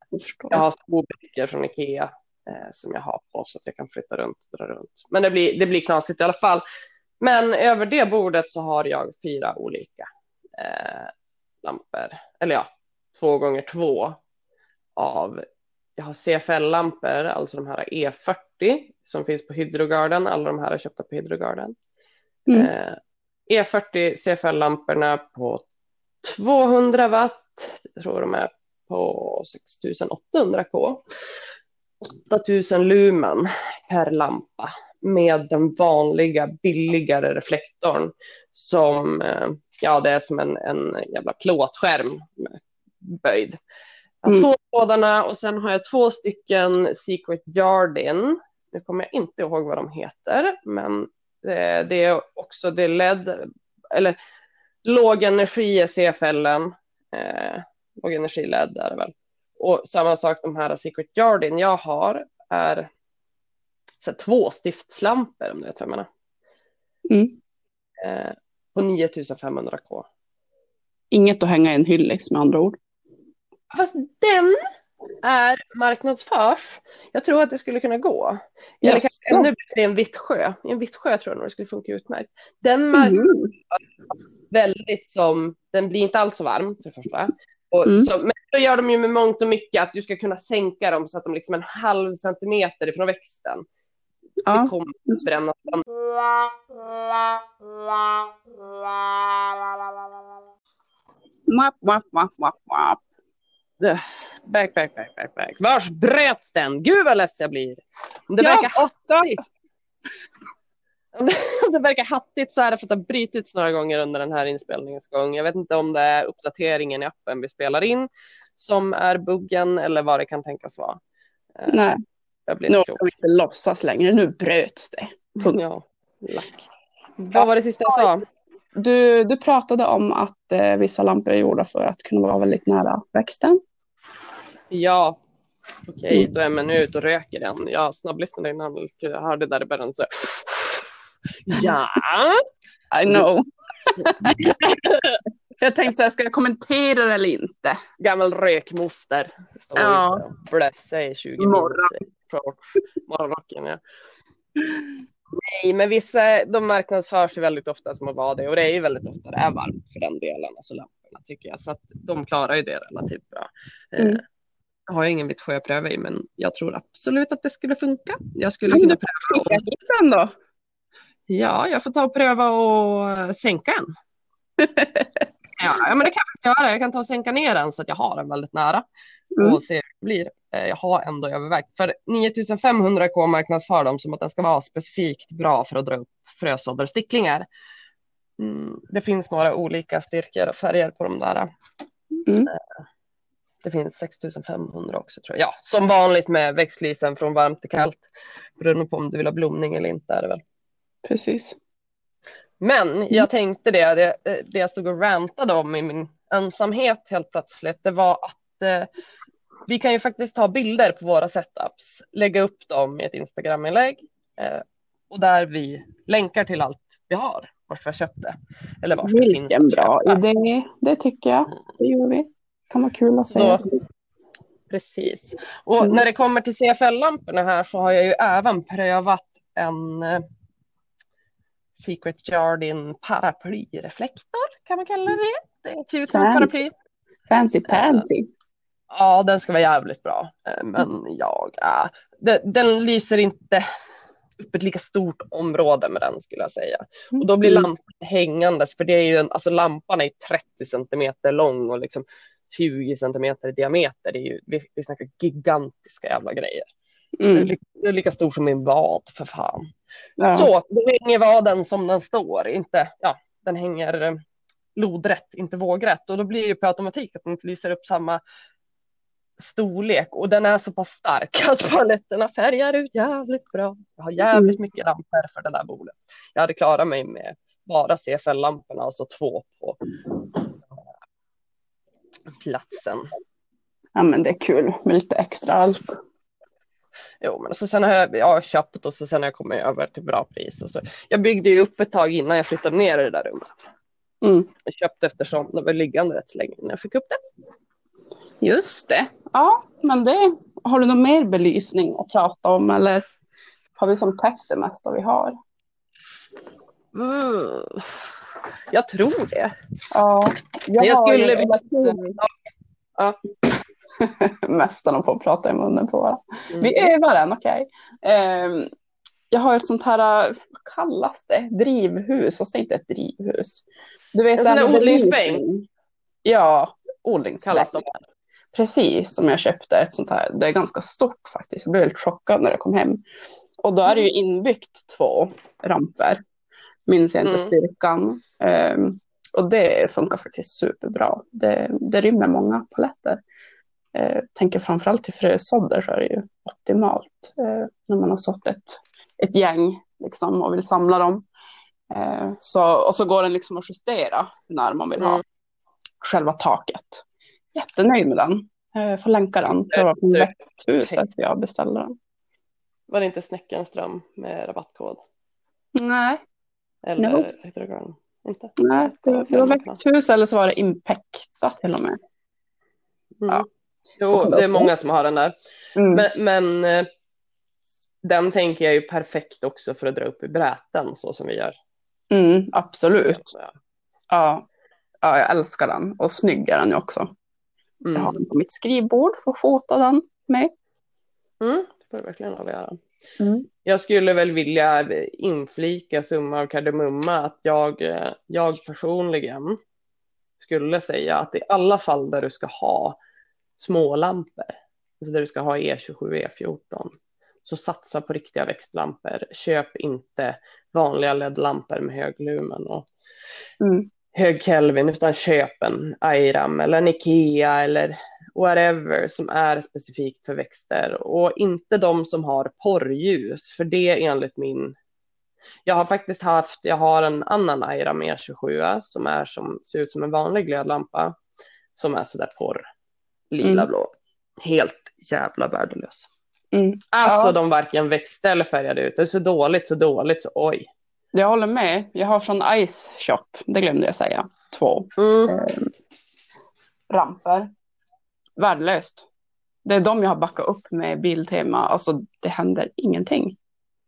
jag har skobäcker från Ikea eh, som jag har på så att jag kan flytta runt och dra runt. Men det blir, det blir knasigt i alla fall. Men över det bordet så har jag fyra olika eh, lampor. Eller ja, två gånger två av... Jag har C F L-lampor, alltså de här E fyrtio som finns på Hydrogarden. Alla de här är köpta på Hydrogarden. Mm. Eh, E fyrtio C F L-lamporna på tvåhundra watt. Jag tror de är på sex tusen åttahundra k. åtta tusen lumen per lampa. Med den vanliga billigare reflektorn som, eh, ja det är som en, en jävla plåtskärm med böjd. Mm. Två sådana och sen har jag två stycken Secret Garden. Nu kommer jag inte ihåg vad de heter, men det, det är också det L E D eller lågenergi är C F L-en. Eh, lågenergi L E D är det väl. Och samma sak de här Secret Garden jag har är så här, två stiftslampor om du vet vad jag menar. Mm. Eh, på nio tusen femhundra k. Inget att hänga i en hyllix med andra ord. Fast den är marknadsförs. Jag tror att det skulle kunna gå. Yes. Eller kanske ännu bättre i en Vittsjö. I en Vittsjö tror jag nog det skulle funka utmärkt. Den marknadsförs mm. väldigt som... Den blir inte alls så varm för första. Och mm. så, men då gör de ju med mångt och mycket att du ska kunna sänka dem så att de liksom en halv centimeter ifrån växten. Ja. Det kommer att bränna. Map, map, map, map, map. Back, back, back, back, back. Vars bröts den? Gud vad less jag blir. Om det ja, verkar hattigt. Om det, om det verkar hattigt så är det för att det har brytits några gånger under den här inspelningens gång. Jag vet inte om det är uppdateringen i appen vi spelar in som är buggen eller vad det kan tänkas vara. Nej. Jag blir nu klok. Kan vi inte låtsas längre. Nu bröts det. Ja, lack. Vad var det sista jag sa? Du, du pratade om att eh, vissa lampor är gjorda för att kunna vara väldigt nära växten. Ja, okej. Okay, då är man ut och röker den. Jag snabblyssnade innan. Jag hörde där i början så... Ja, I know. Jag tänkte så här, ska jag kommentera det eller inte? Gammal rökmoster. Står ja. Blässa i tjugo morgon. Morgonrocken, ja. Nej, men vissa, de marknadsförs ju väldigt ofta som att vara det. Och det är ju väldigt ofta det är varmt för den delen. Alltså lamporna tycker jag. Så att de klarar ju det relativt bra. Mm. Eh, jag har ju ingen vitt sjö att pröva i. Men jag tror absolut att det skulle funka. Jag skulle ja, kunna pröva. Och... Sen då? Ja, jag får ta och pröva och sänka en. kan jag göra. Ja, men det kan jag göra. Jag kan ta och sänka ner den så att jag har den väldigt nära. Mm. Och se hur det blir. Jag har ändå övervägt. För nio tusen femhundra k marknadsför dem som att den ska vara specifikt bra för att dra upp frösådder och sticklingar. Mm. Det finns några olika styrkor och färger på de där. Mm. Det finns sex tusen femhundra också, tror jag. Ja, som vanligt med växtlysen från varmt till kallt. Beroende på om du vill ha blomning eller inte är det väl. Precis. Men jag tänkte det, det, det jag stod och rantade om i min ensamhet helt plötsligt, det var att eh, vi kan ju faktiskt ta bilder på våra setups, lägga upp dem i ett Instagram-inlägg eh, och där vi länkar till allt vi har, vart vi har köpt det. Eller vart det finns en bra idé, det tycker jag. Det gör vi. Det kan vara kul att säga. Då, precis. Och mm. när det kommer till C F L-lamporna här så har jag ju även prövat en... Secret Garden paraplyreflektor kan man kalla det. Det är typ en paraply. Fancy fancy. Ja, den ska vara jävligt bra. Men jag äh, den, den lyser inte upp ett lika stort område med den skulle jag säga. Och då blir lampan hängandes för det är ju en, alltså lampan är ju trettio centimeter lång och liksom tjugo centimeter i diameter. Det är ju vi, vi snackar gigantiska jävla grejer. Mm. Det är lika stor som min vad för fan. Ja. Så, det hänger vaden som den står. Inte, ja, den hänger lodrätt, inte vågrätt. Och då blir det på automatik att den inte lyser upp samma storlek. Och den är så pass stark att paletterna färgar ut jävligt bra. Jag har jävligt mm. mycket lampor för det där bordet. Jag hade klarat mig med bara C F L-lamporna, alltså två på platsen. Ja, men det är kul med lite extra allt. Jo, men så sen har jag, jag har köpt och så sen har jag kommit över till bra pris. Och så. Jag byggde ju upp ett tag innan jag flyttade ner i det där rummet. Mm. Jag köpte eftersom det var liggande rätt länge när jag fick upp det. Just det. Ja, men det... Har du någon mer belysning att prata om? Eller har vi som täckt det mesta vi har? Mm. Jag tror det. Ja. Jag, jag skulle ju... vilja... Ja. ja. Mästan och på att prata i munnen på varandra. Mm. Vi övar den, okej. Okay. Um, jag har ett sånt här, vad kallas det? Drivhus, och det är inte ett drivhus. Du vet en sån där odlingsbänk. Ja, odlingsbänk. Precis, som jag köpte ett sånt här. Det är ganska stort faktiskt. Jag blev helt chockad när jag kom hem. Och då är det ju inbyggt två ramper. Minns jag inte mm. styrkan. Um, och det funkar faktiskt superbra. Det, det rymmer många paletter. Eh, tänker framförallt till frösådder så är det ju optimalt eh, när man har sått ett, ett gäng liksom, och vill samla dem. Eh, så, och så går den liksom att justera när man vill ha mm. själva taket. Jättenöjd med den. Eh, får länka den. Det var på Växthuset jag beställde den. Var det inte Snäckenström med rabattkod? Nej. Eller no. Hydrogarden? Inte. Nej, det, det var Växthus eller så var det Impekta till och med. Mm. Ja. Jo, det är många som har den där. Mm. Men, men den tänker jag är ju perfekt också för att dra upp i bräten så som vi gör. Mm, absolut. Ja. Ja, ja, jag älskar den. Och snygg är den ju också. Mm. Jag har den på mitt skrivbord för att fota den med. Mm, det får du verkligen av att göra. Mm. Jag skulle väl vilja inflika summa och kardemumma att jag, jag personligen skulle säga att i alla fall där du ska ha små lampor, alltså där du ska ha E tjugosju, E fjorton, så satsa på riktiga växtlampor. Köp inte vanliga L E D-lampor med hög lumen och mm. hög kelvin, utan köp en Airam eller en Ikea eller whatever som är specifikt för växter. Och inte de som har porrljus, för det enligt min... Jag har faktiskt haft, jag har en annan Airam E tjugosju som, är som ser ut som en vanlig glödlampa som är sådär porr. Lila blå. Mm. Helt jävla värdelös. Mm. Alltså ja. De varken växte eller färgade ut. Det är så dåligt, så dåligt, så oj. Jag håller med. Jag har från Ice Shop, det glömde jag säga. Två mm. eh, ramper. Värdelöst. Det är de jag har backat upp med Biltema. Alltså det händer ingenting.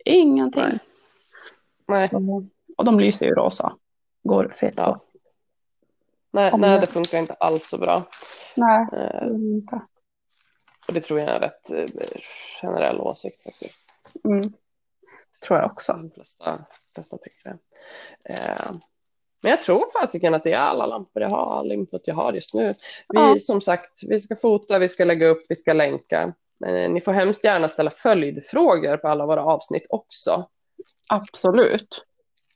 Ingenting. Nej. Nej. Så, och de lyser ju rosa. Går fet ja. Nej, nej, det funkar inte alls så bra. Nej, inte. Och det tror jag är en rätt generell åsikt faktiskt. Mm. Tror jag också. De flesta, de flesta tycker det. Eh, Men jag tror fasiken att det är alla lampor jag har, all input jag har just nu. Vi ja. som sagt, vi ska fota, vi ska lägga upp, vi ska länka. Eh, ni får hemskt gärna ställa följdfrågor på alla våra avsnitt också. Absolut.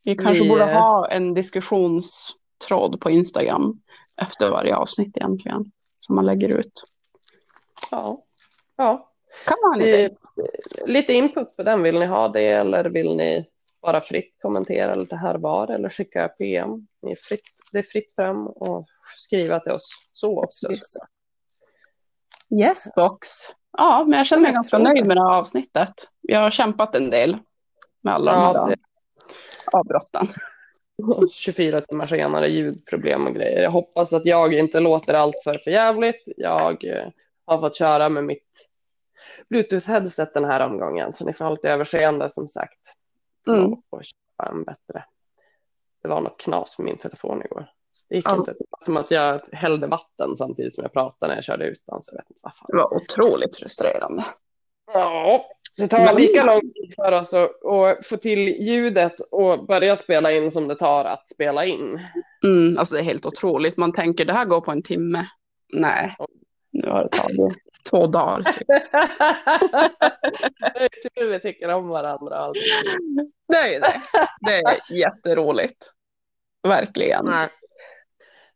Vi kanske vi... borde ha en diskussionstråd på Instagram efter varje avsnitt egentligen som man lägger ut. Ja, ja. Kan man lite. lite input på den, vill ni ha det eller vill ni bara fritt kommentera lite här var eller skicka P M. Ni är fritt, det är fritt fram och skriva till oss så också. Yes box. Ja, men jag känner mig ganska nöjd med det här avsnittet. Jag har kämpat en del med alla ja, de här avbrotten. tjugofyra timmar senare, ljudproblem och grejer. Jag hoppas att jag inte låter allt för förjävligt. Jag har fått köra med mitt Bluetooth-headset den här omgången, så ni får ha lite överseende som sagt. Mm. Och köpa en bättre. Det var något knas med min telefon igår. Det gick ja. inte. Som att jag hällde vatten samtidigt som jag pratade när jag körde utan, så jag vet inte vad fan. Det var otroligt frustrerande. Ja, det tar Men... lika lång tid för oss att, att få till ljudet och börja spela in som det tar att spela in. Mm, alltså det är helt otroligt. Man tänker, det här går på en timme. Nej, och... nu har det tagit två dagar. Typ. Det är tur vi tycker om varandra. Alltså. Det är ju det. Det är jätteroligt. Verkligen. Nej.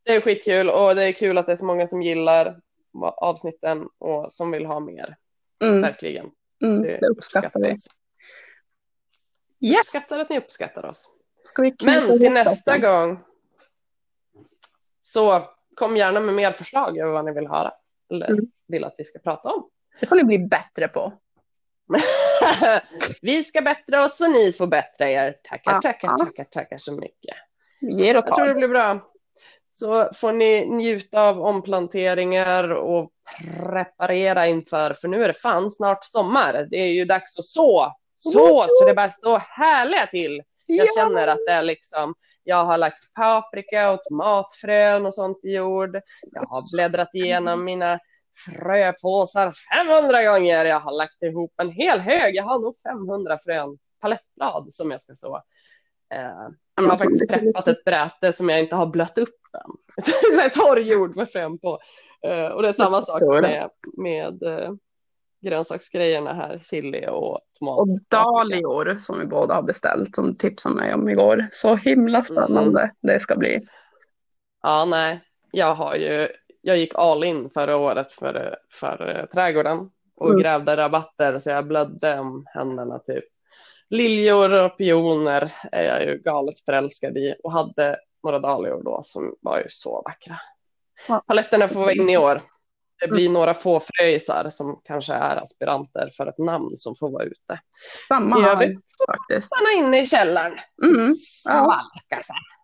Det är skitkul och det är kul att det är så många som gillar avsnitten och som vill ha mer. Mm. Verkligen. Mm, det, det uppskattar vi. Yes. Uppskattar att ni uppskattar oss. Ska vi Men till nästa gång så kom gärna med mer förslag över vad ni vill höra. Eller mm. vill att vi ska prata om. Det får ni bli bättre på. Vi ska bättra oss och ni får bättra er. Tackar, tackar, ah, tackar, tackar så mycket. Ger och tar. Jag tror det blir bra. Så får ni njuta av omplanteringar och preparera inför. För nu är det fan snart sommar. Det är ju dags att så. Så, så det bara står härliga till. Jag känner att det är liksom, jag har lagt paprika och tomatfrön och sånt i jord. Jag har bläddrat igenom mina fröpåsar femhundra gånger. Jag har lagt ihop en hel hög. Jag har nog femhundra frön palettblad som jag ska så. Eh, jag har faktiskt preppat ett bräte som jag inte har blött upp än. Det är torr jord med frön på. Eh, och det är samma sak med, med eh, grönsaksgrejerna här, chili och tomat. Och dahlior som vi båda har beställt, som tipsade mig om igår. Så himla spännande mm. det ska bli. Ja, nej. Jag har ju, jag gick all in förra året för, för trädgården och mm. grävde rabatter, så jag blödde om händerna typ. Liljor och pioner är jag ju galet förälskad i och hade några dahlior då som var ju så vackra. Ja. Paletterna får vara in i år. Det blir mm. några få fröjsar som kanske är aspiranter för ett namn som får vara ute. Samma här faktiskt. Stanna inne i källaren. Mm. Ja.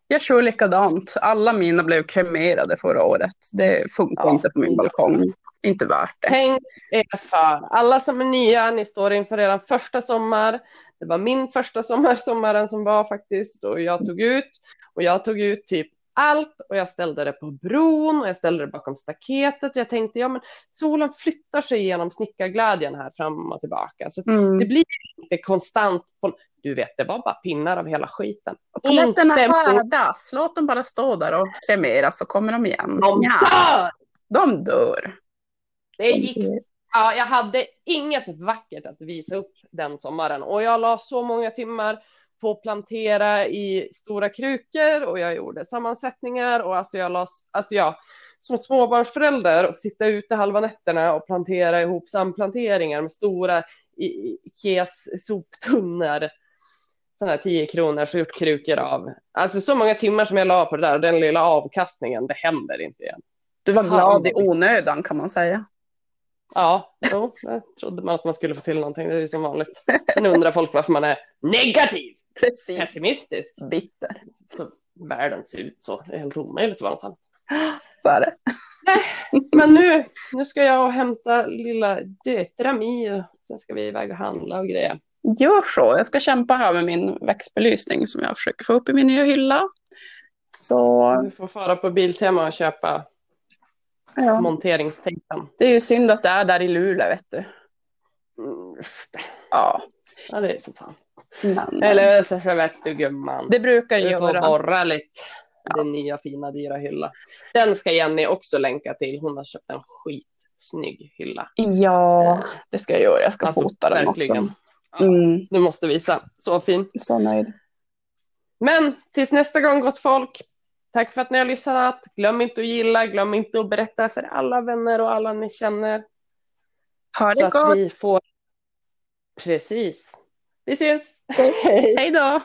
Jag kör likadant. Alla mina blev kremerade förra året. Det funkar ja. inte på min balkong. Inte värt det. Tänk er för. Alla som är nya, ni står inför er första sommar. Det var min första sommar, sommaren som var faktiskt. Och jag tog ut. Och jag tog ut typ allt och jag ställde det på bron och jag ställde det bakom staketet och jag tänkte, ja men solen flyttar sig genom snickarglädjen här fram och tillbaka så mm. det blir inte konstant på... du vet, det var bara pinnar av hela skiten och paletterna härdas, låt dem bara stå där och kremeras så kommer de igen de ja. dör! De dör. Det gick... ja, jag hade inget vackert att visa upp den sommaren och jag la så många timmar på att plantera i stora krukor och jag gjorde sammansättningar och alltså jag, las, alltså jag som småbarnsförälder och sitta ute halva nätterna och plantera ihop samplanteringar med stora Ikeas soptunnor, sådana här tio kronor så gjort krukor av. Alltså så många timmar som jag la på det där och den lilla avkastningen, det händer inte igen. Du var glad i onödan kan man säga. Ja, då trodde man att man skulle få till någonting. Det är ju som vanligt. Sen undrar folk varför man är negativ. Precis. Pessimistisk. Bitter. Så världen ser ut så. Det är helt omöjligt att vara något annat. Så är det. Men nu, nu ska jag hämta lilla döttra Mi. Sen ska vi iväg och handla och grejer. Gör så. Jag ska kämpa här med min växtbelysning som jag försöker få upp i min nya hylla. Så... du får fara på Biltema och köpa... ja. Monteringstänkan. Det är ju synd att det är där i Luleå, vet du. Mm, just det. Ja. Ja, det är så fan. Eller så vet du, gumman. Det brukar göra. Du får borra lite. ja. Den nya fina dyra hylla. Den ska Jenny också länka till. Hon har köpt en skitsnygg hylla. Ja, eh. det ska jag göra. Jag ska alltså, fota den verkligen. Också. Mm. Ja, du måste visa. Så fin. Så nöjd. Men tills nästa gång, gott folk. Tack för att ni har lyssnat. Glöm inte att gilla. Glöm inte att berätta för alla vänner och alla ni känner. Ha det så gott. Att vi får... Precis. Vi ses. Hej då.